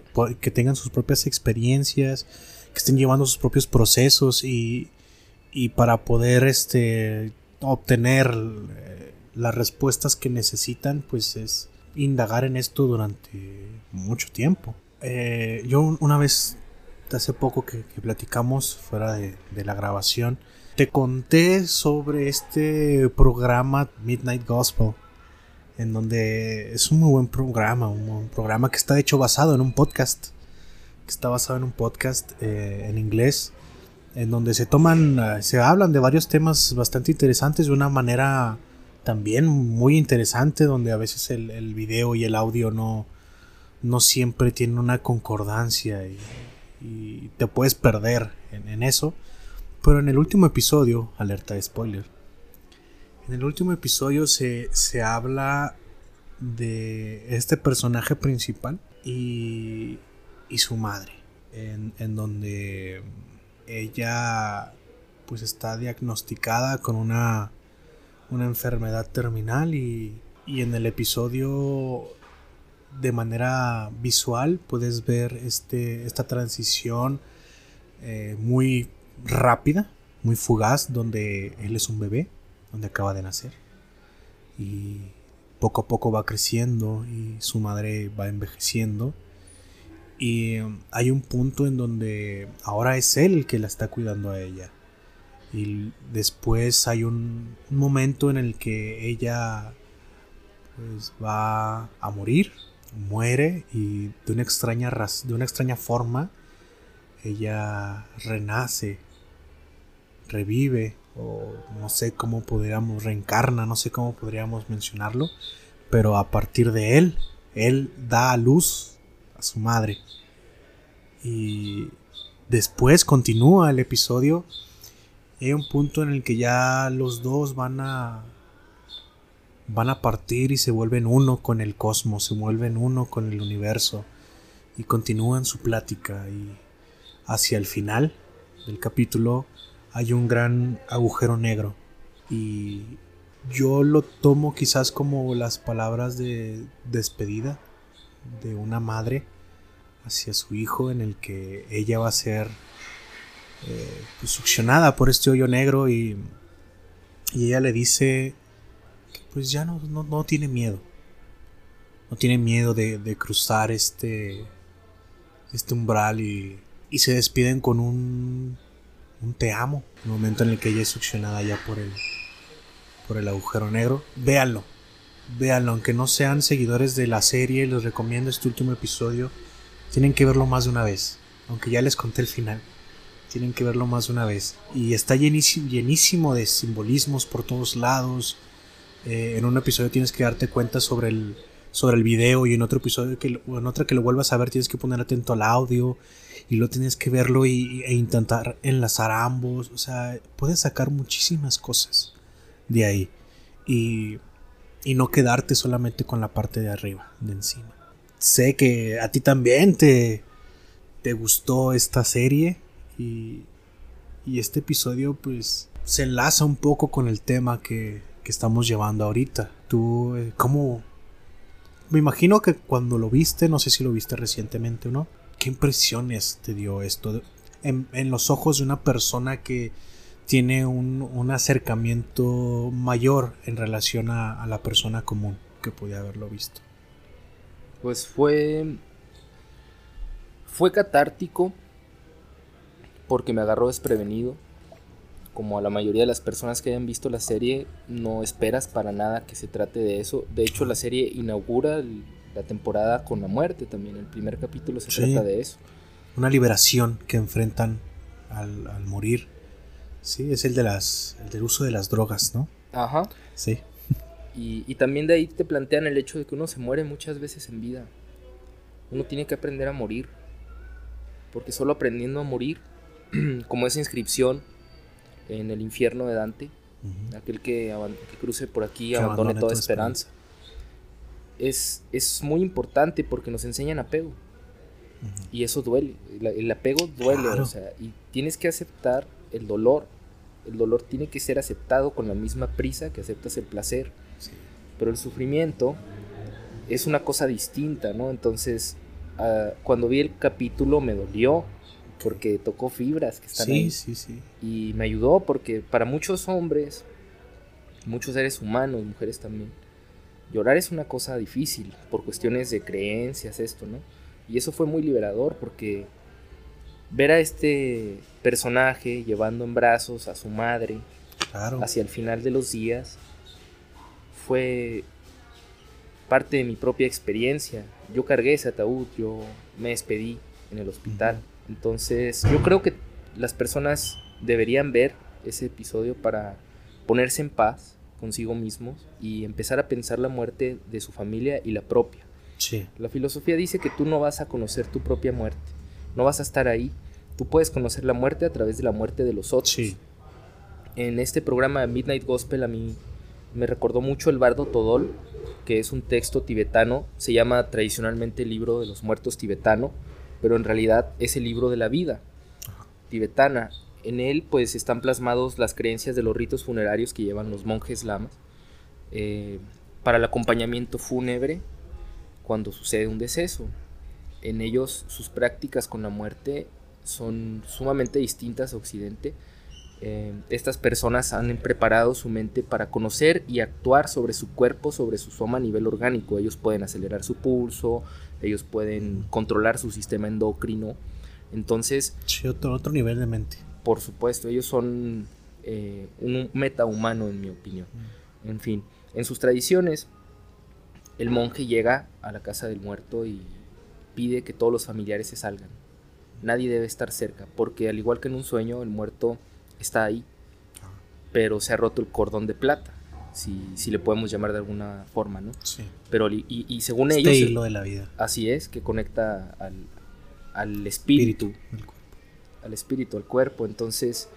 tengan sus propias experiencias, que estén llevando sus propios procesos y para poder obtener las respuestas que necesitan, pues es indagar en esto durante mucho tiempo. Yo una vez, hace poco que platicamos fuera de la grabación, te conté sobre este programa Midnight Gospel, en donde es un muy buen programa, un programa que está hecho basado en un podcast, en inglés, en donde se hablan de varios temas bastante interesantes de una manera también muy interesante, donde a veces el video y el audio no siempre tienen una concordancia y te puedes perder en eso. Pero en el último episodio, alerta de spoiler, en el último episodio se habla de este personaje principal y su madre, en donde ella pues está diagnosticada con una enfermedad terminal y en el episodio de manera visual puedes ver esta transición muy rápida, muy fugaz, donde él es un bebé, donde acaba de nacer y poco a poco va creciendo y su madre va envejeciendo, y hay un punto en donde ahora es él el que la está cuidando a ella. Y después hay un momento en el que ella pues va a morir, muere, y de una extraña forma ella renace, revive, o no sé cómo podríamos reencarna, no sé cómo podríamos mencionarlo, pero a partir de él da a luz a su madre. Y después continúa el episodio Hay un punto en el que ya los dos van a partir y se vuelven uno con el cosmos, se vuelven uno con el universo y continúan su plática. Y hacia el final del capítulo hay un gran agujero negro, y yo lo tomo quizás como las palabras de despedida de una madre hacia su hijo, en el que ella va a ser pues, succionada por este hoyo negro, y ella le dice que pues ya no tiene miedo. No tiene miedo de cruzar este umbral, y se despiden con un te amo. El momento en el que ella es succionada ya por el agujero negro. Véanlo, aunque no sean seguidores de la serie, les recomiendo este último episodio. Tienen que verlo más de una vez, aunque ya les conté el final. Tienen que verlo más de una vez. Y está llenísimo de simbolismos por todos lados. En un episodio tienes que darte cuenta sobre el video, y en otro episodio en otra que lo vuelvas a ver tienes que poner atento al audio, y luego tienes que verlo e intentar enlazar ambos. O sea, puedes sacar muchísimas cosas de ahí, y no quedarte solamente con la parte de arriba, de encima. Sé que a ti también te gustó esta serie, y este episodio pues se enlaza un poco con el tema que estamos llevando ahorita. Tú, ¿cómo? Me imagino que cuando lo viste, no sé si lo viste recientemente o no, ¿qué impresiones te dio esto en los ojos de una persona que tiene un acercamiento mayor en relación a la persona común que podía haberlo visto? Pues fue catártico, porque me agarró desprevenido. Como a la mayoría de las personas que hayan visto la serie, no esperas para nada que se trate de eso. De hecho, la serie inaugura la temporada con la muerte también. El primer capítulo se trata de eso. Una liberación que enfrentan al morir. Sí, es el del uso de las drogas, ¿no? Ajá. Sí. Y también de ahí te plantean el hecho de que uno se muere muchas veces en vida. Uno tiene que aprender a morir. Porque solo aprendiendo a morir, como esa inscripción en el infierno de Dante, uh-huh, aquel que cruce por aquí que abandone toda esperanza. Es muy importante porque nos enseñan apego, uh-huh, y eso duele, el apego duele, claro. O sea, y tienes que aceptar el dolor tiene que ser aceptado con la misma prisa que aceptas el placer, sí. Pero el sufrimiento es una cosa distinta, ¿no? Entonces, cuando vi el capítulo me dolió, porque tocó fibras que están ahí. Sí. Y me ayudó porque para muchos hombres, muchos seres humanos, mujeres también, llorar es una cosa difícil por cuestiones de creencias, esto, ¿no? Y eso fue muy liberador, porque ver a este personaje llevando en brazos a su madre, claro, hacia el final de los días, fue parte de mi propia experiencia. Yo cargué ese ataúd, yo me despedí en el hospital. Uh-huh. Entonces, yo creo que las personas deberían ver ese episodio para ponerse en paz consigo mismos y empezar a pensar la muerte de su familia y la propia. Sí. La filosofía dice que tú no vas a conocer tu propia muerte, no vas a estar ahí. Tú puedes conocer la muerte a través de la muerte de los otros. Sí. En este programa Midnight Gospel a mí me recordó mucho el Bardo Thodol, que es un texto tibetano, se llama tradicionalmente el libro de los muertos tibetano, pero en realidad es el libro de la vida tibetana. En él pues están plasmados las creencias de los ritos funerarios que llevan los monjes lamas para el acompañamiento fúnebre cuando sucede un deceso. En ellos sus prácticas con la muerte son sumamente distintas a Occidente. Estas personas han preparado su mente para conocer y actuar sobre su cuerpo, sobre su soma a nivel orgánico. Ellos pueden acelerar su pulso, ellos pueden controlar su sistema endocrino. Entonces... sí, otro nivel de mente. Por supuesto, ellos son un metahumano, en mi opinión. En fin, en sus tradiciones, el monje llega a la casa del muerto y pide que todos los familiares se salgan. Nadie debe estar cerca, porque al igual que en un sueño, el muerto está ahí, pero se ha roto el cordón de plata, si le podemos llamar de alguna forma, ¿no? Sí. Pero y según ellos, hilo de la vida. Así es, que conecta al espíritu, al cuerpo. Entonces,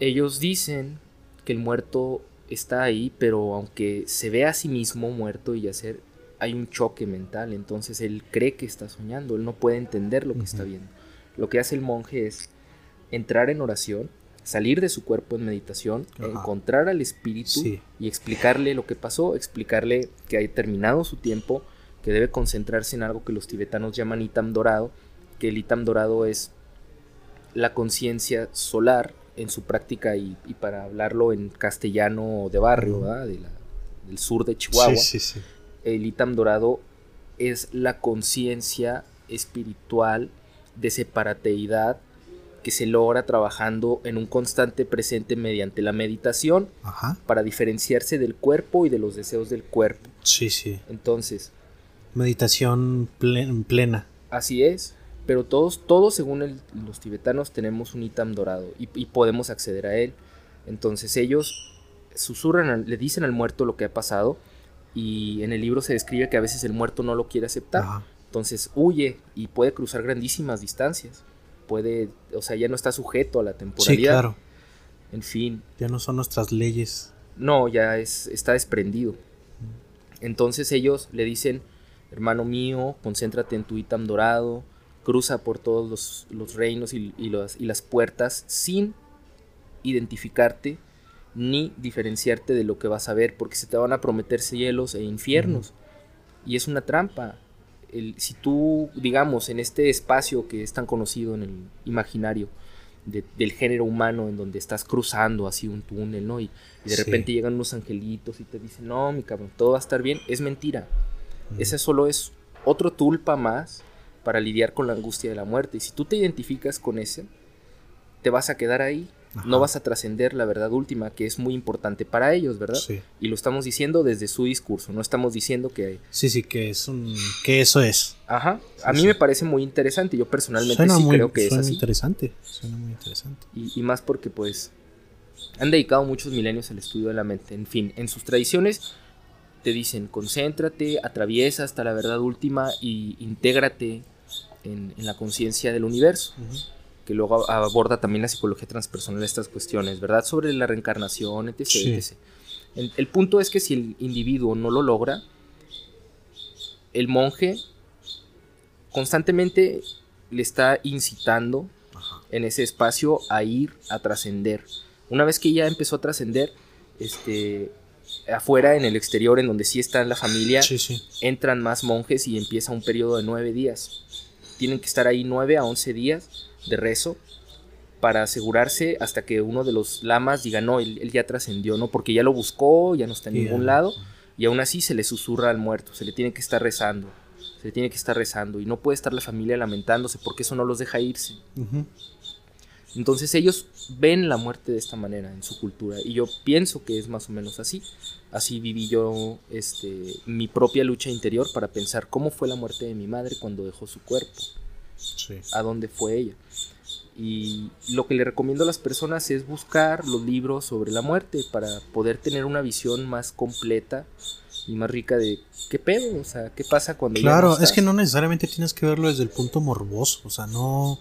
Ellos dicen que el muerto está ahí, pero aunque se ve a sí mismo muerto y yacer, hay un choque mental. Entonces él cree que está soñando, él no puede entender lo que está viendo. Lo que hace el monje es entrar en oración, salir de su cuerpo en meditación, encontrar al espíritu y explicarle lo que pasó, explicarle que ha terminado su tiempo, que debe concentrarse en algo que los tibetanos llaman itam dorado, que el itam dorado es la conciencia solar en su práctica, y para hablarlo en castellano de barrio, ¿verdad? Del sur de Chihuahua, el itam dorado es la conciencia espiritual de separateidad que se logra trabajando en un constante presente mediante la meditación, para diferenciarse del cuerpo y de los deseos del cuerpo. Entonces, meditación plena. Así es, pero todos según los tibetanos tenemos un itam dorado y podemos acceder a él. Entonces ellos susurran, le dicen al muerto lo que ha pasado, y en el libro se describe que a veces el muerto no lo quiere aceptar. Entonces huye y puede cruzar grandísimas distancias. O sea, ya no está sujeto a la temporalidad. En fin. Ya no son nuestras leyes. No, ya está desprendido. Entonces ellos le dicen: hermano mío, concéntrate en tu itam dorado, cruza por todos los reinos y las puertas sin identificarte ni diferenciarte de lo que vas a ver, porque se te van a prometer cielos e infiernos. Y es una trampa. Si tú, digamos, en este espacio que es tan conocido en el imaginario del género humano, en donde estás cruzando así un túnel, ¿no? Y de repente llegan unos angelitos y te dicen: no, mi cabrón, todo va a estar bien. Es mentira. Ese solo es otro tulpa más para lidiar con la angustia de la muerte. Y si tú te identificas con ese, te vas a quedar ahí. No vas a trascender la verdad última, que es muy importante para ellos, ¿verdad? Y lo estamos diciendo desde su discurso, no estamos diciendo que... que eso es. A mí me parece muy interesante, yo personalmente creo que es así. Suena muy interesante. Y más porque, pues, han dedicado muchos milenios al estudio de la mente. En fin, en sus tradiciones te dicen: concéntrate, atraviesa hasta la verdad última y intégrate en la conciencia del universo. Que luego aborda también la psicología transpersonal estas cuestiones, ¿verdad? Sobre la reencarnación, etc. etc. El punto es que si el individuo no lo logra, el monje constantemente le está incitando en ese espacio a ir a trascender. Una vez que ya empezó a trascender, afuera, en el exterior, en donde sí está la familia, entran más monjes y empieza un periodo de 9 días. Tienen que estar ahí 9 a 11 días de rezo para asegurarse hasta que uno de los lamas diga: no, él ya trascendió, ¿no? Porque ya lo buscó, ya no está en ningún lado, y aún así se le susurra al muerto, se le tiene que estar rezando, y no puede estar la familia lamentándose porque eso no los deja irse. Entonces ellos ven la muerte de esta manera en su cultura, y yo pienso que es más o menos así viví yo mi propia lucha interior para pensar cómo fue la muerte de mi madre cuando dejó su cuerpo. A dónde fue ella. Y lo que le recomiendo a las personas es buscar los libros sobre la muerte para poder tener una visión más completa y más rica de qué pedo, o sea, qué pasa cuando... Claro, es que no necesariamente tienes que verlo desde el punto morboso, o sea, no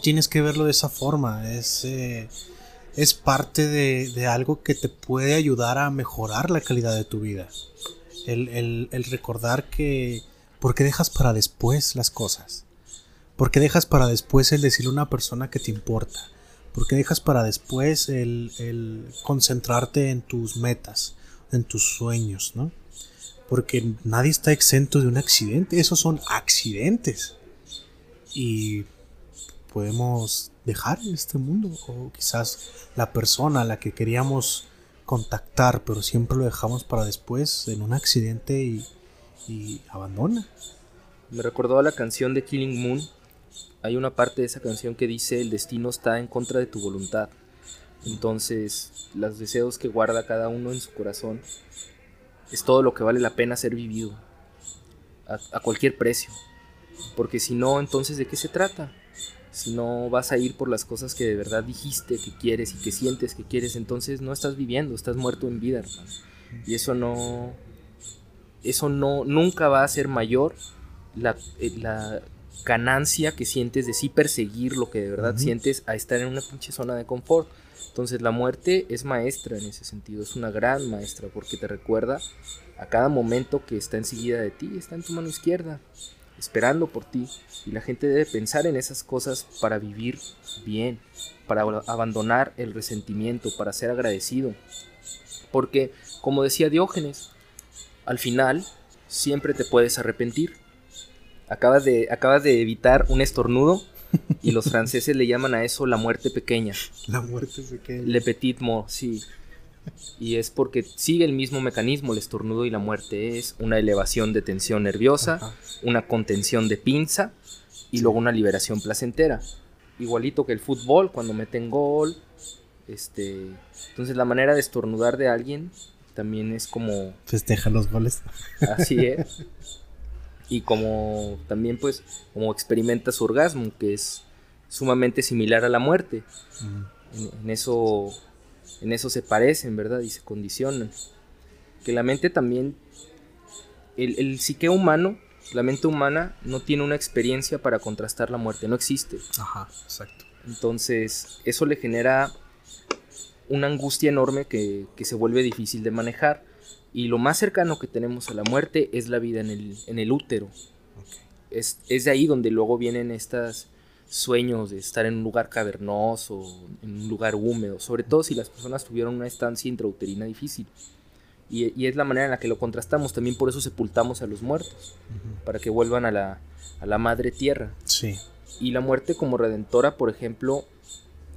tienes que verlo de esa forma. Es parte de algo que te puede ayudar a mejorar la calidad de tu vida, el recordar que... porque dejas para después las cosas. Porque dejas para después el decirle a una persona que te importa. Porque dejas para después el concentrarte en tus metas, en tus sueños, ¿no? Porque nadie está exento de un accidente. Esos son accidentes. Y podemos dejar este mundo. O quizás la persona a la que queríamos contactar, pero siempre lo dejamos para después, en un accidente y abandona. Me recordó a la canción de Killing Moon. Hay una parte de esa canción que dice: el destino está en contra de tu voluntad. Entonces, los deseos que guarda cada uno en su corazón es todo lo que vale la pena ser vivido, a cualquier precio. Porque si no, entonces, ¿de qué se trata? Si no vas a ir por las cosas que de verdad dijiste que quieres y que sientes que quieres, entonces no estás viviendo, estás muerto en vida, hermano. Y eso nunca va a ser mayor la ganancia que sientes de sí perseguir lo que de verdad sientes, a estar en una pinche zona de confort. Entonces la muerte es maestra en ese sentido, es una gran maestra porque te recuerda a cada momento que está enseguida de ti, está en tu mano izquierda, esperando por ti. Y la gente debe pensar en esas cosas para vivir bien, para abandonar el resentimiento, para ser agradecido. Porque, como decía Diógenes, al final siempre te puedes arrepentir. Acabas de evitar un estornudo y los franceses le llaman a eso la muerte pequeña. La muerte pequeña. Le petit mort, sí. Y es porque sigue el mismo mecanismo, el estornudo y la muerte. Es una elevación de tensión nerviosa, ajá, una contención de pinza y luego una liberación placentera. Igualito que el fútbol, cuando meten gol. Entonces la manera de estornudar de alguien también es como... festeja los goles. Así es. Y como también pues, como experimenta su orgasmo, que es sumamente similar a la muerte. Uh-huh. En eso se parecen, ¿verdad? Y se condicionan. Que la mente también, el psique humano, la mente humana no tiene una experiencia para contrastar la muerte, no existe. Ajá, exacto. Entonces eso le genera una angustia enorme que se vuelve difícil de manejar. Y lo más cercano que tenemos a la muerte es la vida en el útero. Okay. Es de ahí donde luego vienen estos sueños de estar en un lugar cavernoso, en un lugar húmedo, sobre todo si las personas tuvieron una estancia intrauterina difícil. Y es la manera en la que lo contrastamos. También por eso sepultamos a los muertos, uh-huh, para que vuelvan a la madre tierra. Sí. Y la muerte como redentora, por ejemplo,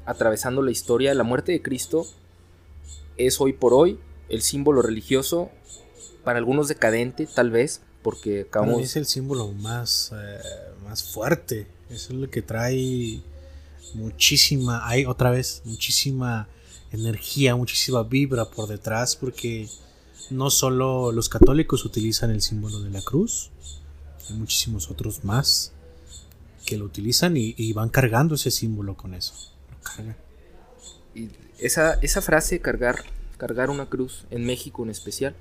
atravesando la historia, la muerte de Cristo es hoy por hoy el símbolo religioso, para algunos decadente, tal vez, porque acabamos... Para mí es el símbolo más fuerte, es lo que trae muchísima energía, muchísima vibra por detrás, porque no solo los católicos utilizan el símbolo de la cruz, hay muchísimos otros más que lo utilizan y van cargando ese símbolo con eso. Lo cargan. Y esa frase, cargar una cruz, en México en especial,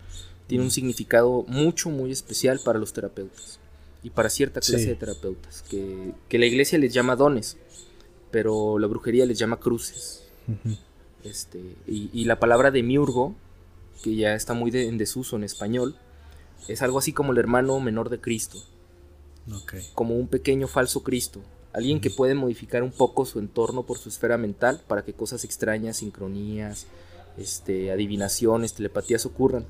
tiene un significado muy especial para los terapeutas y para cierta clase, sí, de terapeutas que la iglesia les llama dones, pero la brujería les llama cruces. Uh-huh. Y la palabra demiurgo, que ya está muy en desuso en español, es algo así como el hermano menor de Cristo. Okay. Como un pequeño falso Cristo, alguien, uh-huh, que puede modificar un poco su entorno por su esfera mental para que cosas extrañas, sincronías, adivinaciones, telepatías ocurran,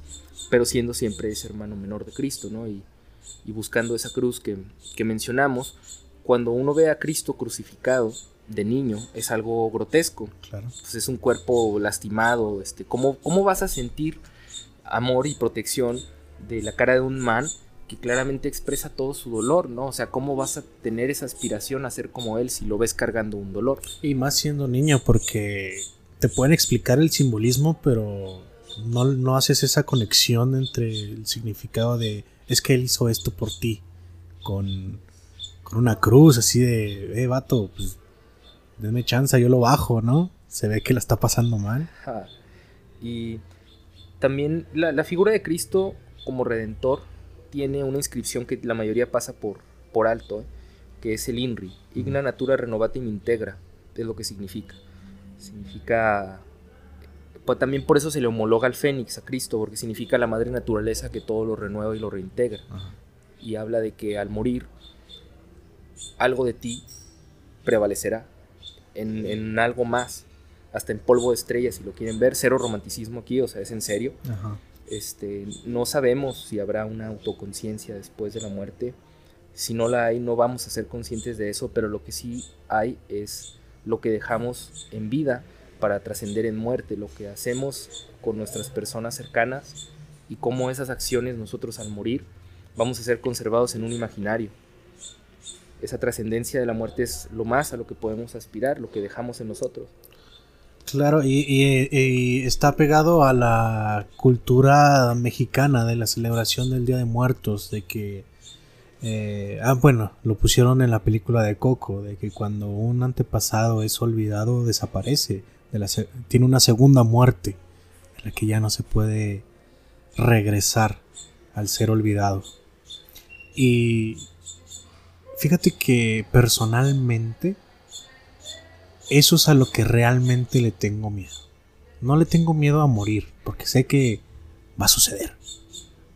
pero siendo siempre ese hermano menor de Cristo, ¿no? Y buscando esa cruz que mencionamos. Cuando uno ve a Cristo crucificado de niño, es algo grotesco. Claro. Pues es un cuerpo lastimado. ¿Cómo vas a sentir amor y protección de la cara de un man que claramente expresa todo su dolor, ¿no? O sea, ¿cómo vas a tener esa aspiración a ser como él si lo ves cargando un dolor? Y más siendo niño, porque... te pueden explicar el simbolismo, pero no haces esa conexión entre el significado de es que él hizo esto por ti con una cruz así de vato, pues denme chance, yo lo bajo, ¿no? Se ve que la está pasando mal. Ajá. Y también la figura de Cristo como redentor tiene una inscripción que la mayoría pasa por alto, que es el INRI, Igna Natura Renovatim Integra, es lo que significa. Pues también por eso se le homologa al Fénix, a Cristo, porque significa la madre naturaleza que todo lo renueva y lo reintegra. Ajá. Y habla de que al morir algo de ti prevalecerá en algo más, hasta en polvo de estrellas, si lo quieren ver. Cero romanticismo aquí, o sea, es en serio. Ajá. No sabemos si habrá una autoconciencia después de la muerte. Si no la hay, no vamos a ser conscientes de eso, pero lo que sí hay es lo que dejamos en vida para trascender en muerte, lo que hacemos con nuestras personas cercanas y cómo esas acciones nosotros al morir vamos a ser conservados en un imaginario. Esa trascendencia de la muerte es lo más a lo que podemos aspirar, lo que dejamos en nosotros. Claro, y está pegado a la cultura mexicana de la celebración del Día de Muertos, de que... lo pusieron en la película de Coco, de que cuando un antepasado es olvidado, desaparece, tiene una segunda muerte en la que ya no se puede regresar al ser olvidado. Y fíjate que personalmente Eso es a lo que realmente le tengo miedo. No le tengo miedo a morir, porque sé que va a suceder.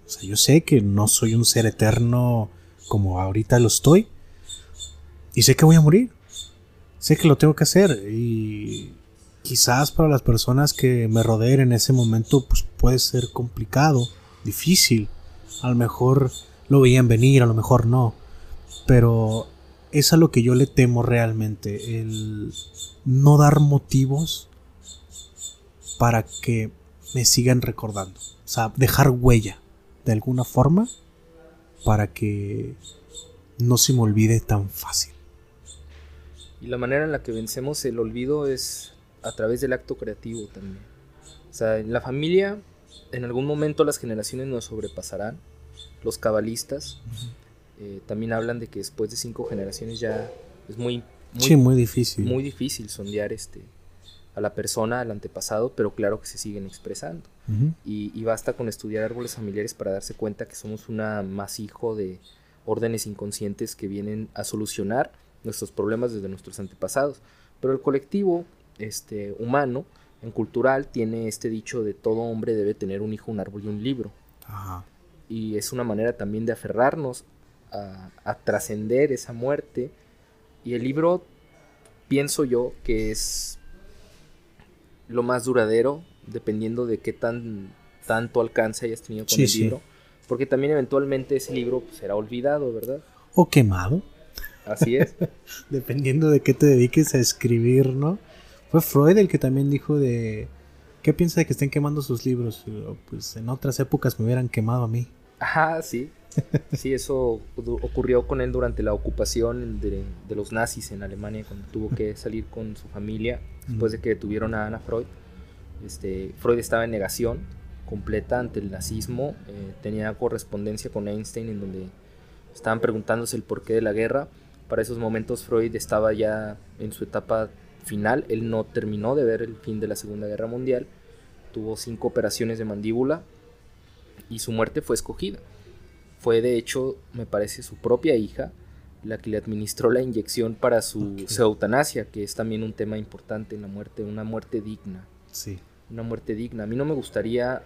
O sea, yo sé que no soy un ser eterno como ahorita lo estoy. Y sé que voy a morir. Sé que lo tengo que hacer. Y quizás para las personas que me rodeen en ese momento, pues puede ser complicado, difícil. A lo mejor lo veían venir, a lo mejor no. Pero es a lo que yo le temo realmente. El no dar motivos para que me sigan recordando. O sea, dejar huella de alguna forma para que no se me olvide tan fácil. Y la manera en la que vencemos el olvido es a través del acto creativo también. O sea, en la familia, en algún momento las generaciones nos sobrepasarán. Los cabalistas también hablan de que después de 5 generaciones ya es muy difícil. Muy difícil sondear a la persona, al antepasado, pero claro que se siguen expresando. Y basta con estudiar árboles familiares para darse cuenta que somos un amasijo de órdenes inconscientes que vienen a solucionar nuestros problemas desde nuestros antepasados. Pero el colectivo humano, en cultural, tiene este dicho de todo hombre debe tener un hijo, un árbol y un libro. Ajá. Y es una manera también de aferrarnos a trascender esa muerte. Y el libro, pienso yo, que es lo más duradero, dependiendo de qué tanto alcance hayas tenido con el libro. Porque también eventualmente ese libro será olvidado, ¿verdad? O quemado. Así es. Dependiendo de qué te dediques a escribir, ¿no? Fue Freud el que también dijo ¿qué piensa de que estén quemando sus libros? Pues en otras épocas me hubieran quemado a mí. Ajá, sí. Sí, eso ocurrió con él durante la ocupación de los nazis en Alemania, cuando tuvo que salir con su familia después de que detuvieron a Ana Freud. Freud estaba en negación completa ante el nazismo. Tenía correspondencia con Einstein en donde estaban preguntándose el porqué de la guerra. Para esos momentos Freud estaba ya en su etapa final. Él no terminó de ver el fin de la Segunda Guerra Mundial. Tuvo 5 operaciones de mandíbula y su muerte fue escogida. Fue de hecho, me parece, su propia hija la que le administró la inyección para su eutanasia, que es también un tema importante en la muerte, una muerte digna. Sí. Una muerte digna. A mí no me gustaría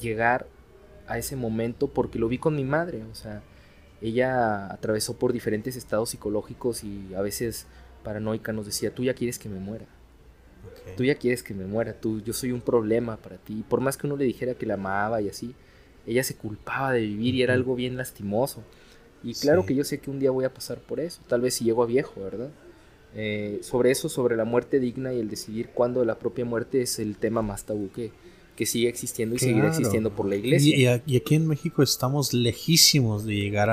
llegar a ese momento porque lo vi con mi madre. O sea, ella atravesó por diferentes estados psicológicos y a veces paranoica nos decía, tú ya quieres que me muera. Okay. Tú ya quieres que me muera, yo soy un problema para ti. Por más que uno le dijera que la amaba y así, ella se culpaba de vivir y era algo bien lastimoso. Y claro que yo sé que un día voy a pasar por eso, tal vez si llego a viejo, ¿verdad? Sobre eso, sobre la muerte digna y el decidir cuándo la propia muerte es el tema más tabú que sigue existiendo y seguirá existiendo por la iglesia. Y aquí en México estamos lejísimos de llegar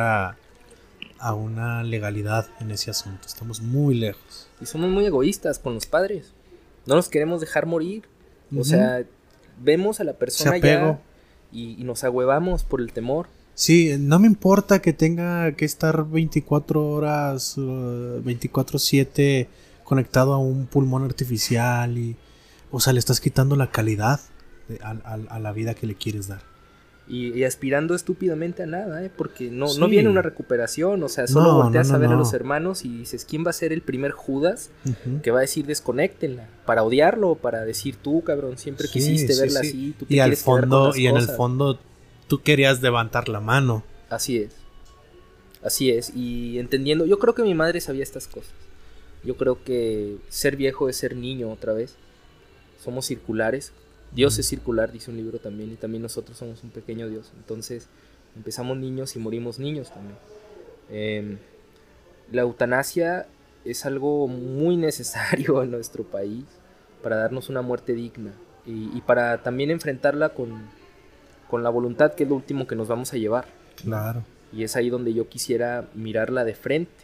a una legalidad en ese asunto, estamos muy lejos. Y somos muy egoístas con los padres, no nos queremos dejar morir, o sea, vemos a la persona ya y nos ahuevamos por el temor. Sí, no me importa que tenga que estar 24 horas, 24/7 conectado a un pulmón artificial y, o sea, le estás quitando la calidad a la vida que le quieres dar. Y aspirando estúpidamente a nada, porque no viene una recuperación, o sea, solo volteas a ver a los hermanos y dices, ¿quién va a ser el primer Judas que va a decir desconéctenla? Para odiarlo, para decir tú, cabrón, siempre quisiste verla así, tú te quieres quedar con las cosas. Y en el fondo tú querías levantar la mano. Así es, y entendiendo, yo creo que mi madre sabía estas cosas. Yo creo que ser viejo es ser niño otra vez. Somos circulares. Dios es circular, dice un libro también, y también nosotros somos un pequeño Dios. Entonces empezamos niños y morimos niños también. La eutanasia es algo muy necesario en nuestro país para darnos una muerte digna y para también enfrentarla con la voluntad, que es lo último que nos vamos a llevar. Claro. Y es ahí donde yo quisiera mirarla de frente.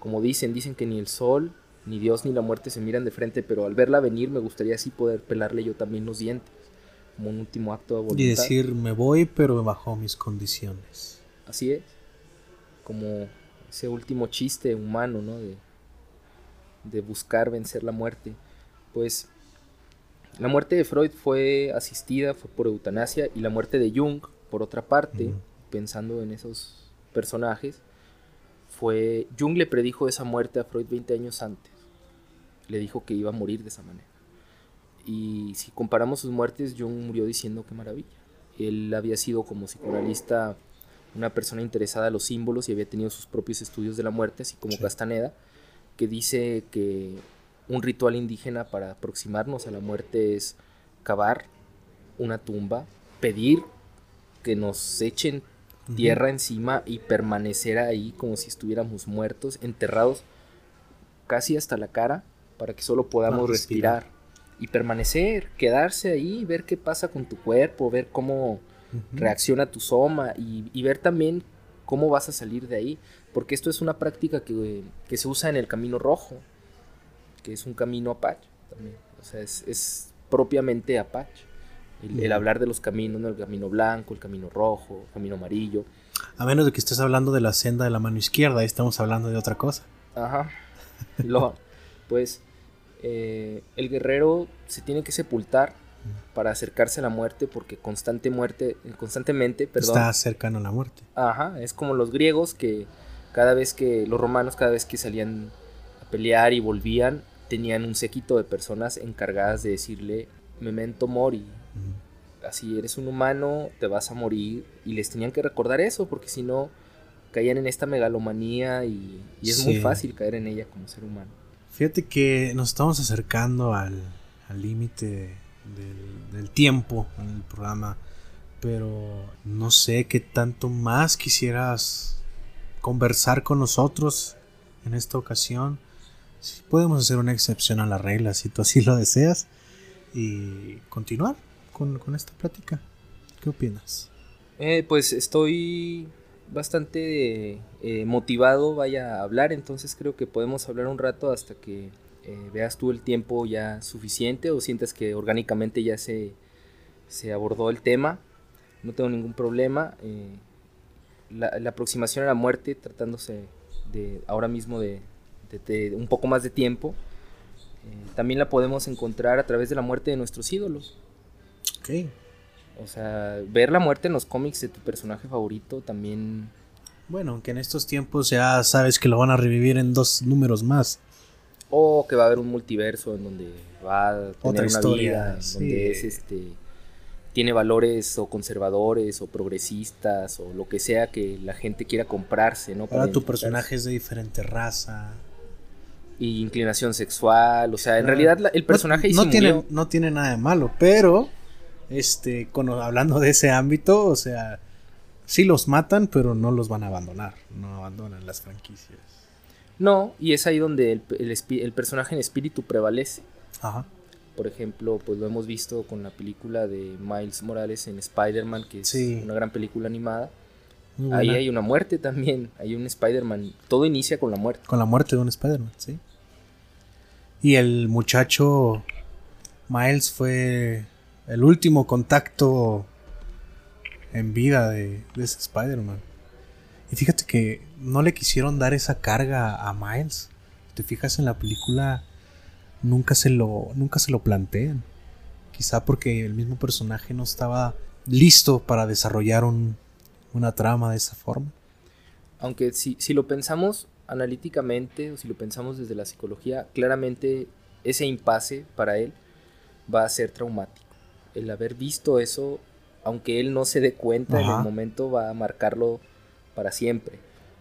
Como dicen que ni el sol, ni Dios ni la muerte se miran de frente, pero al verla venir me gustaría así poder pelarle yo también los dientes, como un último acto de voluntad. Y decir, me voy, pero bajo mis condiciones. Así es, como ese último chiste humano, ¿no? De buscar vencer la muerte. Pues la muerte de Freud fue asistida, fue por eutanasia, y la muerte de Jung, por otra parte, pensando en esos personajes, Jung le predijo esa muerte a Freud 20 años antes. le dijo que iba a morir de esa manera. Y si comparamos sus muertes, Jung murió diciendo qué maravilla. Él había sido como psicoanalista una persona interesada en los símbolos y había tenido sus propios estudios de la muerte, así como sí. Castaneda, que dice que un ritual indígena para aproximarnos a la muerte es cavar una tumba, pedir que nos echen tierra encima y permanecer ahí como si estuviéramos muertos, enterrados casi hasta la cara, para que solo podamos respirar. Y permanecer, quedarse ahí, ver qué pasa con tu cuerpo, ver cómo reacciona tu soma y ver también cómo vas a salir de ahí, porque esto es una práctica que se usa en el Camino Rojo, que es un camino apache también, o sea, es propiamente apache, el hablar de los caminos, ¿no? El camino blanco, el camino rojo, el camino amarillo. A menos de que estés hablando de la senda de la mano izquierda, ahí estamos hablando de otra cosa. Ajá, pues... el guerrero se tiene que sepultar para acercarse a la muerte, porque constantemente está cercano a la muerte. Ajá, es como los griegos que los romanos cada vez que salían a pelear y volvían, tenían un séquito de personas encargadas de decirle memento mori, así eres un humano, te vas a morir, y les tenían que recordar eso, porque si no caían en esta megalomanía y es muy fácil caer en ella como ser humano. Fíjate que nos estamos acercando al límite del tiempo en el programa, pero no sé qué tanto más quisieras conversar con nosotros en esta ocasión. Sí, podemos hacer una excepción a la regla si tú así lo deseas y continuar con esta plática. ¿Qué opinas? Pues estoy... bastante motivado a hablar, entonces creo que podemos hablar un rato hasta que veas tú el tiempo ya suficiente o sientas que orgánicamente ya se abordó el tema. No tengo ningún problema. La aproximación a la muerte, tratándose de ahora mismo de un poco más de tiempo, también la podemos encontrar a través de la muerte de nuestros ídolos. Ok. O sea, ver la muerte en los cómics de tu personaje favorito también... Bueno, aunque en estos tiempos ya sabes que lo van a revivir en 2 números más. O que va a haber un multiverso en donde va a tener otra historia, vida, donde es tiene valores o conservadores o progresistas o lo que sea que la gente quiera comprarse, ¿no? Ahora tu personaje es de diferente raza. Y inclinación sexual, o sea, en realidad el personaje... No tiene nada de malo, pero... hablando de ese ámbito, o sea, sí los matan, pero no los van a abandonar, no abandonan las franquicias. No, y es ahí donde el personaje en espíritu prevalece. Ajá. Por ejemplo, pues lo hemos visto con la película de Miles Morales en Spider-Man, que es una gran película animada. Ahí hay una muerte también, hay un Spider-Man, todo inicia con la muerte. Con la muerte de un Spider-Man, sí. Y el muchacho Miles fue... el último contacto en vida de ese Spider-Man. Y fíjate que no le quisieron dar esa carga a Miles. Si te fijas en la película, nunca se lo plantean. Quizá porque el mismo personaje no estaba listo para desarrollar una trama de esa forma. Aunque si lo pensamos analíticamente, o si lo pensamos desde la psicología, claramente ese impasse para él va a ser traumático. El haber visto eso, aunque él no se dé cuenta en el momento, va a marcarlo para siempre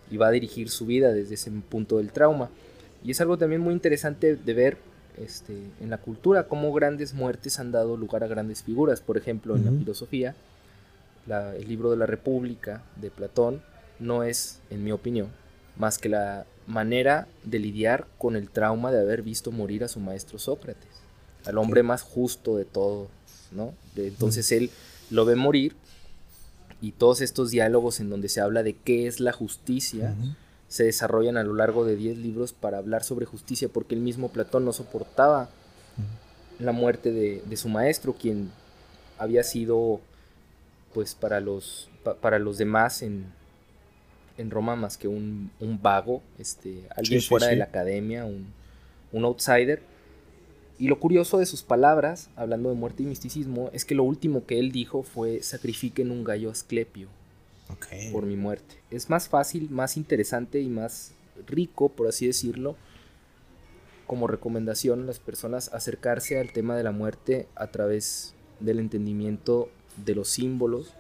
y va a dirigir su vida desde ese punto del trauma. Y es algo también muy interesante de ver en la cultura, cómo grandes muertes han dado lugar a grandes figuras. Por ejemplo, en la filosofía, el libro de la República de Platón no es, en mi opinión, más que la manera de lidiar con el trauma de haber visto morir a su maestro Sócrates, al hombre más justo de todo, ¿no? Entonces él lo ve morir y todos estos diálogos en donde se habla de qué es la justicia se desarrollan a lo largo de 10 libros para hablar sobre justicia, porque el mismo Platón no soportaba la muerte de su maestro, quien había sido pues para los demás en Roma más que un vago, alguien fuera de la academia, un outsider. Y lo curioso de sus palabras, hablando de muerte y misticismo, es que lo último que él dijo fue: sacrifiquen un gallo a Asclepio por mi muerte. Es más fácil, más interesante y más rico, por así decirlo, como recomendación a las personas acercarse al tema de la muerte a través del entendimiento de los símbolos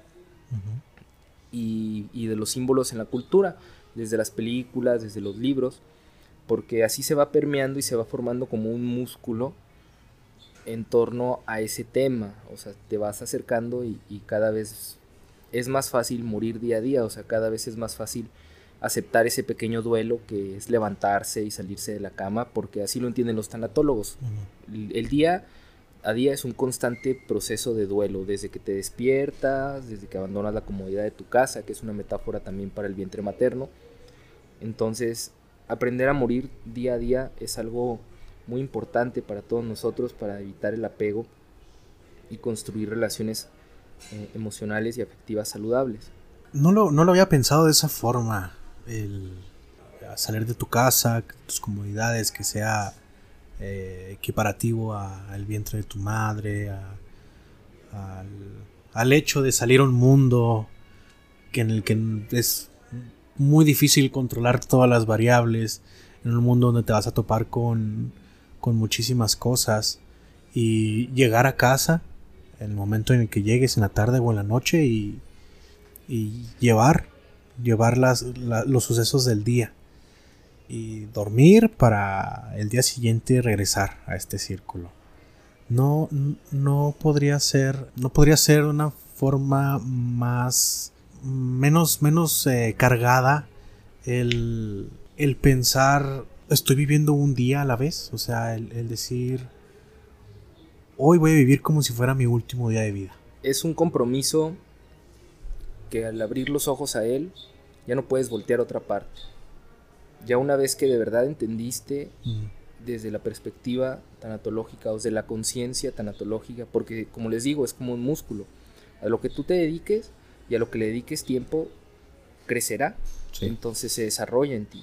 y de los símbolos en la cultura, desde las películas, desde los libros, porque así se va permeando y se va formando como un músculo en torno a ese tema. O sea, te vas acercando y cada vez es más fácil morir día a día, o sea, cada vez es más fácil aceptar ese pequeño duelo que es levantarse y salirse de la cama, porque así lo entienden los tanatólogos. El día a día es un constante proceso de duelo, desde que te despiertas, desde que abandonas la comodidad de tu casa, que es una metáfora también para el vientre materno. Entonces, aprender a morir día a día es algo muy importante para todos nosotros, para evitar el apego y construir relaciones emocionales y afectivas saludables. No lo había pensado de esa forma, el salir de tu casa, tus comodidades, que sea equiparativo al vientre de tu madre, al hecho de salir a un mundo en el que es muy difícil controlar todas las variables, en un mundo donde te vas a topar con muchísimas cosas, y llegar a casa en el momento en el que llegues, en la tarde o en la noche, y llevar los sucesos del día y dormir para el día siguiente regresar a este círculo. No podría ser una forma menos cargada el pensar estoy viviendo un día a la vez. O sea, el decir hoy voy a vivir como si fuera mi último día de vida. Es un compromiso que al abrir los ojos a él ya no puedes voltear a otra parte. Ya una vez que de verdad entendiste desde la perspectiva tanatológica, o desde la conciencia tanatológica, porque como les digo, es como un músculo. A lo que tú te dediques y a lo que le dediques tiempo, crecerá. Sí. Entonces se desarrolla en ti.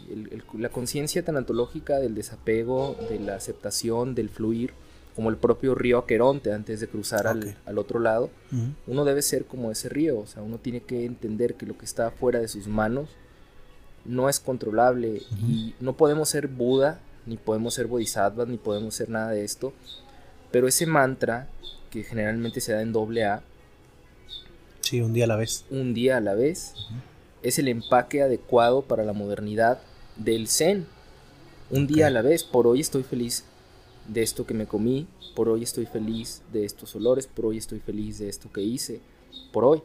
La conciencia tanatológica del desapego, de la aceptación, del fluir, como el propio río Aqueronte antes de cruzar al otro lado. Uno debe ser como ese río. O sea, uno tiene que entender que lo que está fuera de sus manos no es controlable. Y no podemos ser Buda, ni podemos ser bodhisattvas, ni podemos ser nada de esto, pero ese mantra que generalmente se da en AA, sí, un día a la vez, es el empaque adecuado para la modernidad del Zen. Un día a la vez. Por hoy estoy feliz de esto que me comí, por hoy estoy feliz de estos olores, por hoy estoy feliz de esto que hice, por hoy.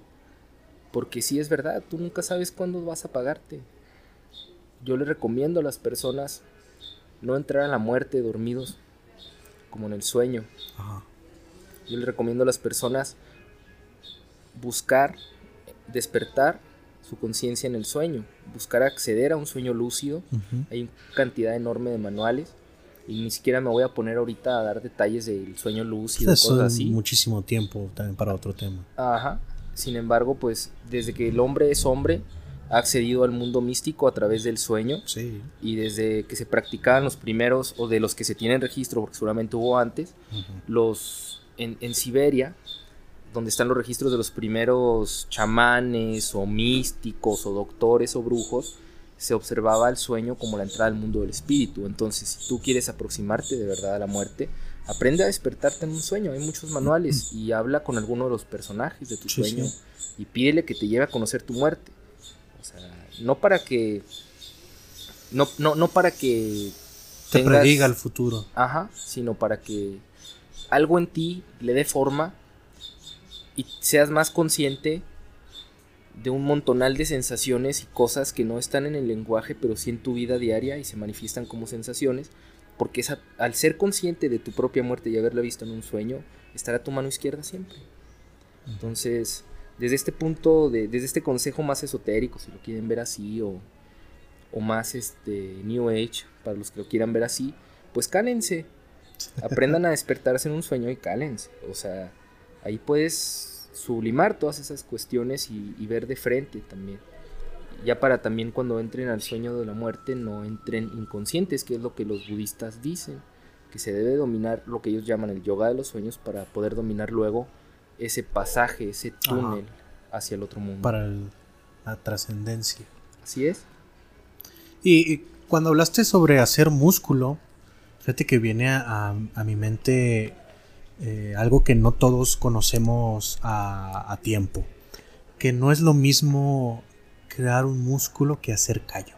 Porque sí es verdad, tú nunca sabes cuándo vas a apagarte. Yo les recomiendo a las personas no entrar a la muerte dormidos, como en el sueño. Yo les recomiendo a las personas buscar despertar su conciencia en el sueño, buscar acceder a un sueño lúcido. Hay una cantidad enorme de manuales, y ni siquiera me voy a poner ahorita a dar detalles del sueño lúcido, cosas así. Muchísimo tiempo también para otro tema. Sin embargo, pues desde que el hombre es hombre, ha accedido al mundo místico a través del sueño. Sí. Y desde que se practicaban los primeros, o de los que se tienen registro, porque seguramente hubo antes, los en Siberia, donde están los registros de los primeros chamanes o místicos o doctores o brujos, se observaba el sueño como la entrada al mundo del espíritu. Entonces, si tú quieres aproximarte de verdad a la muerte, aprende a despertarte en un sueño. Hay muchos manuales, y habla con alguno de los personajes de tu sueño y pídele que te lleve a conocer tu muerte. O sea, no para que te prediga el futuro, sino para que algo en ti le dé forma y seas más consciente de un montonal de sensaciones y cosas que no están en el lenguaje, pero sí en tu vida diaria, y se manifiestan como sensaciones, porque al ser consciente de tu propia muerte y haberla visto en un sueño, estará tu mano izquierda siempre. Entonces, desde este punto, desde este consejo más esotérico, si lo quieren ver así, o más New Age, para los que lo quieran ver así, pues cálense, aprendan a despertarse en un sueño y cálense. O sea, ahí puedes sublimar todas esas cuestiones y ver de frente también. Ya para también cuando entren al sueño de la muerte, no entren inconscientes, que es lo que los budistas dicen, que se debe dominar lo que ellos llaman el yoga de los sueños, para poder dominar luego ese pasaje, ese túnel hacia el otro mundo. Para la trascendencia. Así es. Y cuando hablaste sobre hacer músculo, Fíjate que viene a mi mente algo que no todos conocemos a tiempo. Que no es lo mismo crear un músculo que hacer callo.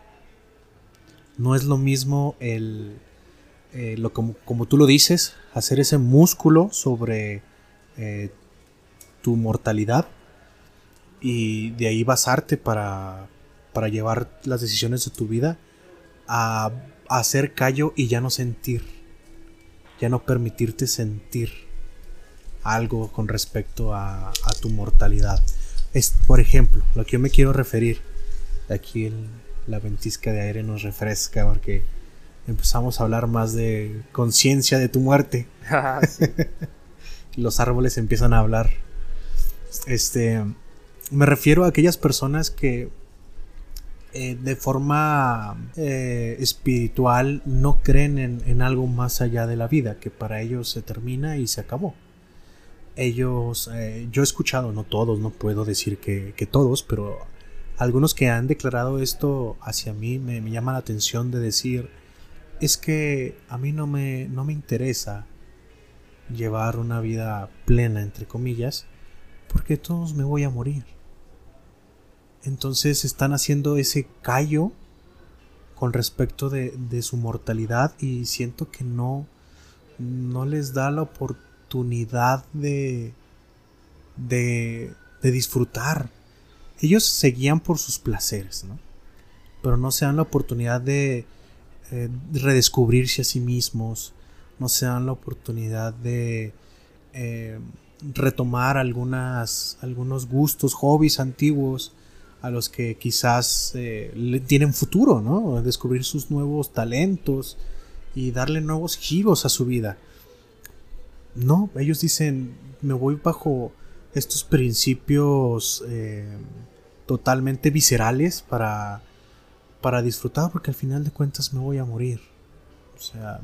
No es lo mismo como tú lo dices, hacer ese músculo sobre tu mortalidad y de ahí basarte para llevar las decisiones de tu vida, a hacer callo y ya no sentir, ya no permitirte sentir algo con respecto a tu mortalidad. Es, por ejemplo, lo que yo me quiero referir. Aquí la ventisca de aire nos refresca porque empezamos a hablar más de conciencia de tu muerte. Sí. Los árboles empiezan a hablar. Me refiero a aquellas personas que de forma espiritual no creen en algo más allá de la vida, que para ellos se termina y se acabó. Ellos, yo he escuchado, no todos, no puedo decir que todos, pero algunos que han declarado esto hacia mí me llama la atención de decir, es que a mí no me interesa llevar una vida plena, entre comillas, porque todos me voy a morir. Entonces están haciendo ese callo con respecto de su mortalidad y siento que no les da la oportunidad de disfrutar. Ellos se guían por sus placeres, ¿no? Pero no se dan la oportunidad de redescubrirse a sí mismos, no se dan la oportunidad de retomar algunos gustos, hobbies antiguos a los que quizás tienen futuro, ¿no? Descubrir sus nuevos talentos y darle nuevos giros a su vida. No, ellos dicen, me voy bajo estos principios totalmente viscerales para disfrutar, porque al final de cuentas me voy a morir. O sea,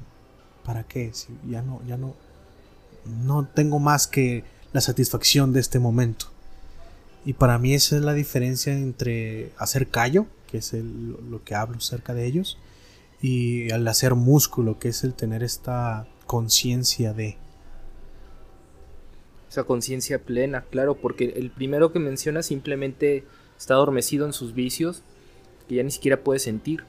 ¿para qué? Si ya no tengo más que la satisfacción de este momento. Y para mí esa es la diferencia entre hacer callo, que es lo que hablo acerca de ellos, y al hacer músculo, que es el tener esta conciencia de... Esa conciencia plena, claro, porque el primero que menciona simplemente está adormecido en sus vicios, que ya ni siquiera puede sentir,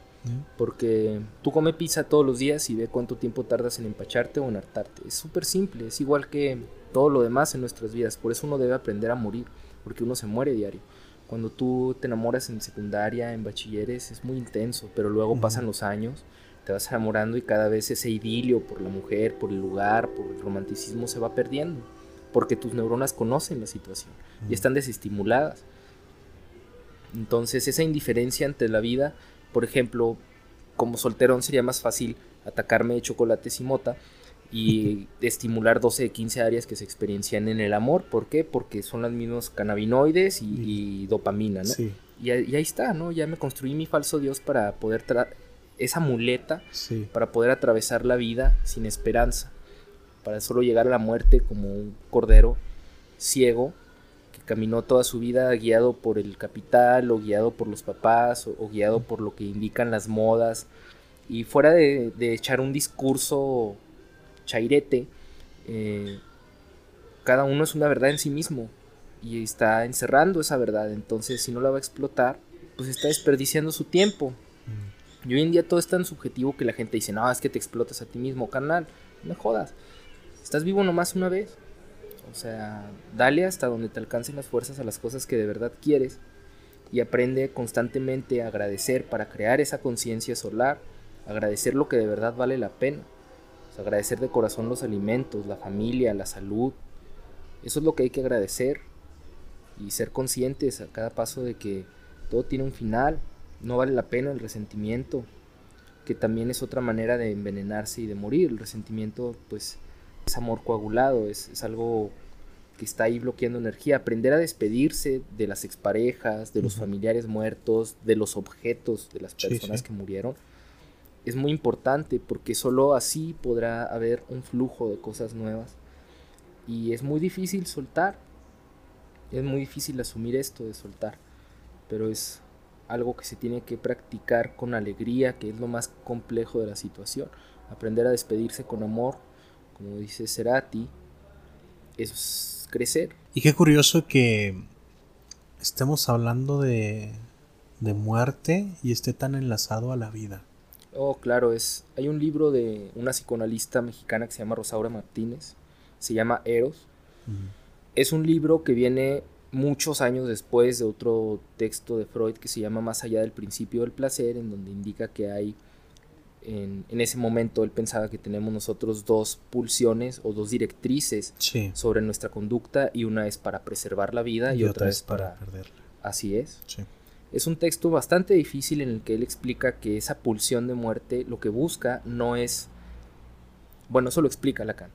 porque tú come pizza todos los días y ve cuánto tiempo tardas en empacharte o en hartarte. Es súper simple, es igual que todo lo demás en nuestras vidas, por eso uno debe aprender a morir. Porque uno se muere diario. Cuando tú te enamoras en secundaria, en bachilleres, es muy intenso, pero luego pasan los años, te vas enamorando y cada vez ese idilio por la mujer, por el lugar, por el romanticismo se va perdiendo, porque tus neuronas conocen la situación y están desestimuladas. Entonces esa indiferencia ante la vida, por ejemplo, como solterón sería más fácil atacarme de chocolates y mota, y estimular 12 de 15 áreas que se experiencian en el amor. ¿Por qué? Porque son los mismos cannabinoides y dopamina, ¿no? Sí. Y ahí está, ¿no? Ya me construí mi falso dios para poder esa muleta, sí, para poder atravesar la vida sin esperanza, para solo llegar a la muerte como un cordero ciego que caminó toda su vida guiado por el capital, o guiado por los papás, o guiado por lo que indican las modas. Y fuera de echar un discurso chairete, cada uno es una verdad en sí mismo y está encerrando esa verdad. Entonces si no la va a explotar, pues está desperdiciando su tiempo. Y hoy en día todo es tan subjetivo que la gente dice, no, es que te explotas a ti mismo, carnal, no me jodas, estás vivo nomás una vez. O sea, dale hasta donde te alcancen las fuerzas a las cosas que de verdad quieres y aprende constantemente a agradecer para crear esa conciencia solar, agradecer lo que de verdad vale la pena. Agradecer de corazón los alimentos, la familia, la salud. Eso es lo que hay que agradecer y ser conscientes a cada paso de que todo tiene un final. No vale la pena el resentimiento, que también es otra manera de envenenarse y de morir. El resentimiento, pues, es amor coagulado, es algo que está ahí bloqueando energía. Aprender a despedirse de las exparejas, de los familiares muertos, de los objetos, de las personas que murieron. Es muy importante porque solo así podrá haber un flujo de cosas nuevas. Y es muy difícil soltar. Es muy difícil asumir esto de soltar. Pero es algo que se tiene que practicar con alegría, que es lo más complejo de la situación. aprender a despedirse con amor, como dice Cerati, eso es crecer. Y qué curioso que estemos hablando de muerte y esté tan enlazado a la vida. Oh, claro, hay un libro de una psicoanalista mexicana que se llama Rosaura Martínez, se llama Eros. Mm. Es un libro que viene muchos años después de otro texto de Freud que se llama Más allá del principio del placer, en donde indica que hay, en ese momento él pensaba que tenemos nosotros dos pulsiones o dos directrices, sí, sobre nuestra conducta, y una es para preservar la vida y otra es para perderla. Así es. Sí. Es un texto bastante difícil en el que él explica que esa pulsión de muerte lo que busca no es... Bueno, eso lo explica Lacan.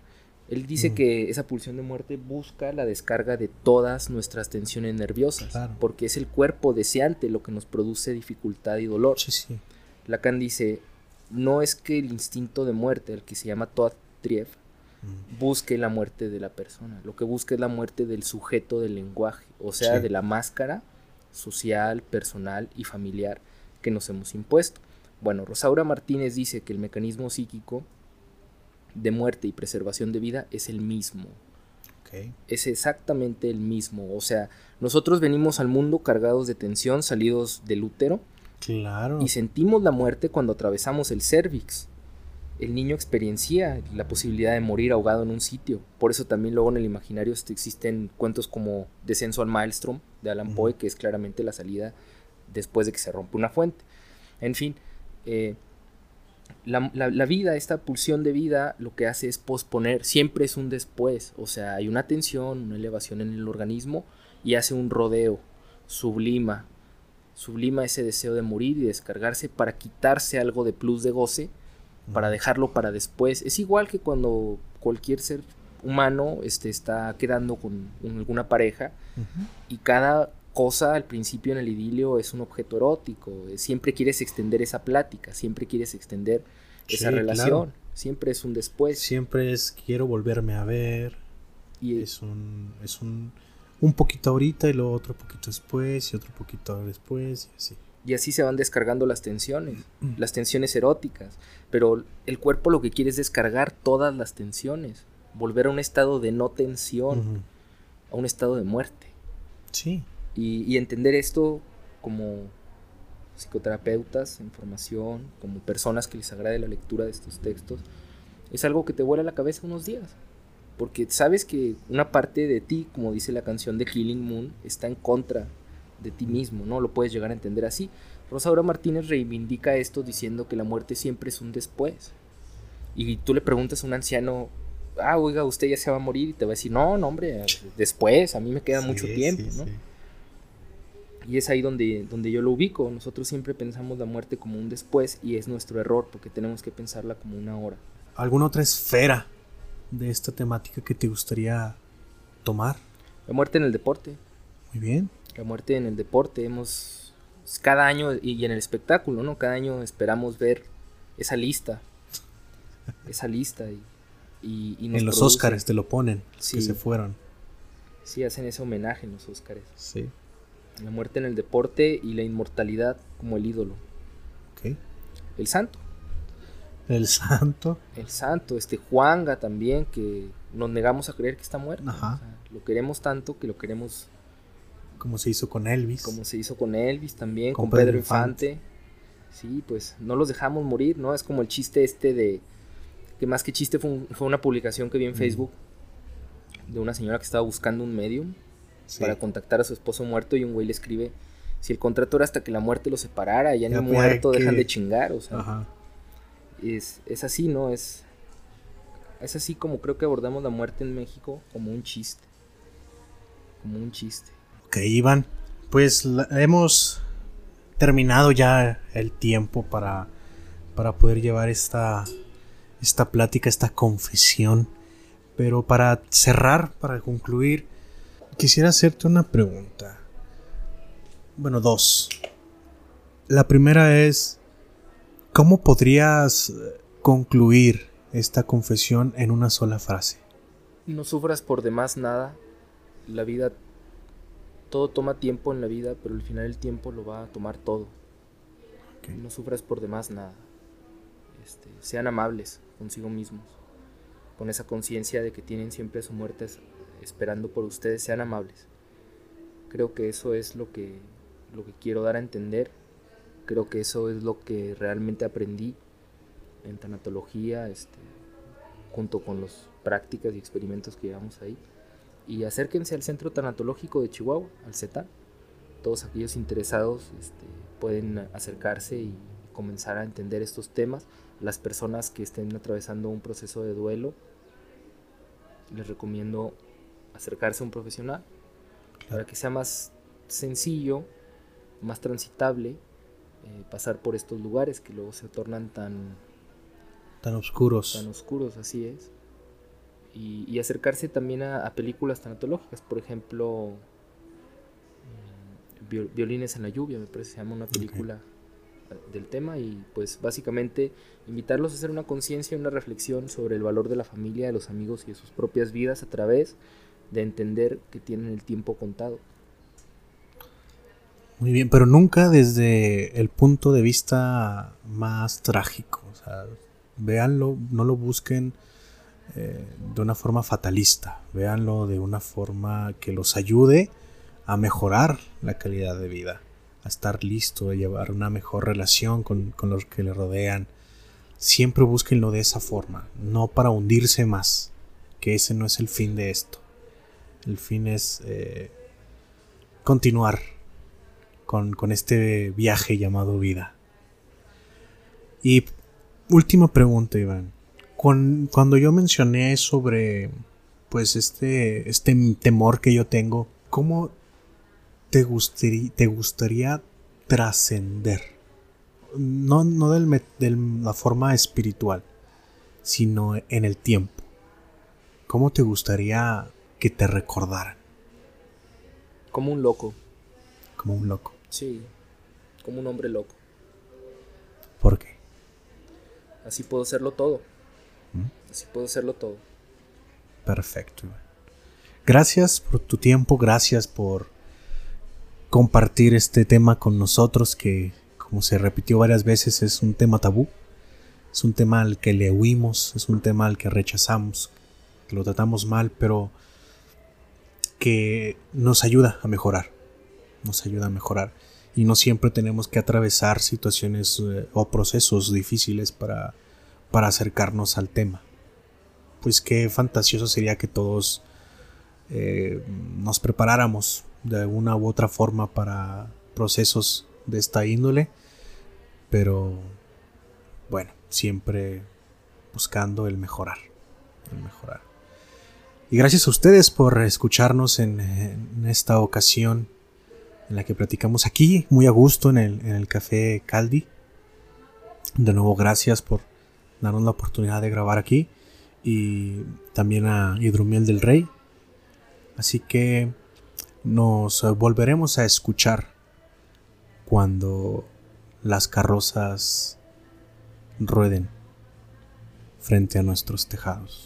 Él dice que esa pulsión de muerte busca la descarga de todas nuestras tensiones nerviosas, claro, porque es el cuerpo deseante lo que nos produce dificultad y dolor. Sí, sí. Lacan dice, no es que el instinto de muerte, el que se llama Toad-Trief, busque la muerte de la persona. Lo que busca es la muerte del sujeto del lenguaje, o sea, sí, de la máscara social, personal y familiar que nos hemos impuesto. Bueno, Rosaura Martínez dice que el mecanismo psíquico de muerte y preservación de vida es el mismo. Okay. Es exactamente el mismo. O sea, nosotros venimos al mundo cargados de tensión, salidos del útero. Claro. Y sentimos la muerte cuando atravesamos el cérvix. El niño experiencia la posibilidad de morir ahogado en un sitio. Por eso también luego en el imaginario existen cuentos como Descenso al Maelstrom de Alan Poe, que es claramente la salida después de que se rompe una fuente. En fin, La vida, esta pulsión de vida, lo que hace es posponer, siempre es un después, o sea, hay una tensión, una elevación en el organismo y hace un rodeo, sublima ese deseo de morir y descargarse para quitarse algo de plus de goce, para dejarlo para después. Es igual que cuando cualquier ser humano está quedando con alguna pareja, y cada cosa al principio en el idilio es un objeto erótico, siempre quieres extender esa plática, siempre quieres extender esa relación, claro, siempre es un después. Siempre es quiero volverme a ver, y es un poquito ahorita y luego otro poquito después y otro poquito después y así. Y así se van descargando las tensiones, las tensiones eróticas, pero el cuerpo lo que quiere es descargar todas las tensiones, volver a un estado de no tensión, a un estado de muerte. Sí. Y entender esto como psicoterapeutas en formación, como personas que les agrade la lectura de estos textos, es algo que te vuela la cabeza unos días, porque sabes que una parte de ti, como dice la canción de Killing Moon, está en contra de ti mismo, ¿no? Lo puedes llegar a entender así. Rosaura Martínez reivindica esto diciendo que la muerte siempre es un después, y tú le preguntas a un anciano, oiga, usted ya se va a morir, y te va a decir, no, hombre, después, a mí me queda mucho tiempo, ¿no? Sí. Y es ahí donde yo lo ubico. Nosotros siempre pensamos la muerte como un después, y es nuestro error porque tenemos que pensarla como una hora. ¿Alguna otra esfera de esta temática que te gustaría tomar? La muerte en el deporte. Muy bien. La muerte en el deporte. Cada año, y en el espectáculo, ¿no? Cada año esperamos ver esa lista. Esa lista. Y nos en los Óscares te lo ponen, sí, que se fueron. Sí, hacen ese homenaje en los Óscares. Sí. La muerte en el deporte y la inmortalidad como el ídolo. Okay. El santo. El santo, Juanga también, que nos negamos a creer que está muerto. Ajá. O sea, lo queremos tanto que lo queremos. Como se hizo con Elvis. También, con Pedro Infante. Sí, pues no los dejamos morir, ¿no? Es como el chiste de que más que chiste fue una publicación que vi en Facebook de una señora que estaba buscando un medium. Sí. Para contactar a su esposo muerto, y un güey le escribe, si el contrato era hasta que la muerte los separara, ya ni muerto, dejan de chingar, o sea. Ajá. Es así, ¿no? Es así como creo que abordamos la muerte en México, como un chiste. Ok, Iván, pues hemos terminado ya el tiempo para poder llevar esta plática, esta confesión, pero para cerrar, para concluir, quisiera hacerte una pregunta. Bueno, dos. La primera es, ¿cómo podrías concluir esta confesión en una sola frase? No sufras por demás nada. La vida, todo toma tiempo en la vida, pero al final el tiempo lo va a tomar todo. Okay. No sufras por demás nada. sean amables consigo mismos, con esa conciencia de que tienen siempre a su muerte esperando por ustedes, sean amables. Creo que eso es lo que quiero dar a entender, creo que eso es lo que realmente aprendí en tanatología, junto con las prácticas y experimentos que llevamos ahí. Y acérquense al Centro Tanatológico de Chihuahua, al CETA. Todos aquellos interesados pueden acercarse y comenzar a entender estos temas. Las personas que estén atravesando un proceso de duelo, les recomiendo acercarse a un profesional para que sea más sencillo, más transitable, pasar por estos lugares que luego se tornan tan oscuros. Tan oscuros, así es. Y acercarse también a películas tanatológicas, por ejemplo, Violines en la lluvia, me parece que se llama una película del tema, y pues básicamente invitarlos a hacer una conciencia, una reflexión sobre el valor de la familia, de los amigos y de sus propias vidas a través de entender que tienen el tiempo contado. Muy bien, pero nunca desde el punto de vista más trágico, o sea, véanlo, no lo busquen de una forma fatalista, véanlo de una forma que los ayude a mejorar la calidad de vida, a estar listo, a llevar una mejor relación con los que le rodean. Siempre búsquenlo de esa forma, no para hundirse más, que ese no es el fin de esto. El fin es continuar con este viaje llamado vida. Y última pregunta, Iván. Cuando yo mencioné sobre pues este temor que yo tengo, ¿cómo te gustaría trascender? No de la forma espiritual, sino en el tiempo. ¿Cómo te gustaría que te recordaran? Como un loco. ¿Como un loco? Sí, como un hombre loco. ¿Por qué? Así puedo hacerlo todo. Así puedo hacerlo todo. Perfecto, Iván. Gracias por tu tiempo, gracias por compartir este tema con nosotros, que como se repitió varias veces es un tema tabú, es un tema al que le huimos, es un tema al que rechazamos, que lo tratamos mal, pero que nos ayuda a mejorar, y no siempre tenemos que atravesar situaciones o procesos difíciles para acercarnos al tema. Pues qué fantasioso sería que todos nos preparáramos de una u otra forma para procesos de esta índole, pero bueno, siempre buscando el mejorar. Y gracias a ustedes por escucharnos en esta ocasión en la que platicamos aquí muy a gusto en el Café Caldi. De nuevo, gracias por darnos la oportunidad de grabar aquí, y también a Hidromiel del Rey. Así que nos volveremos a escuchar cuando las carrozas rueden frente a nuestros tejados.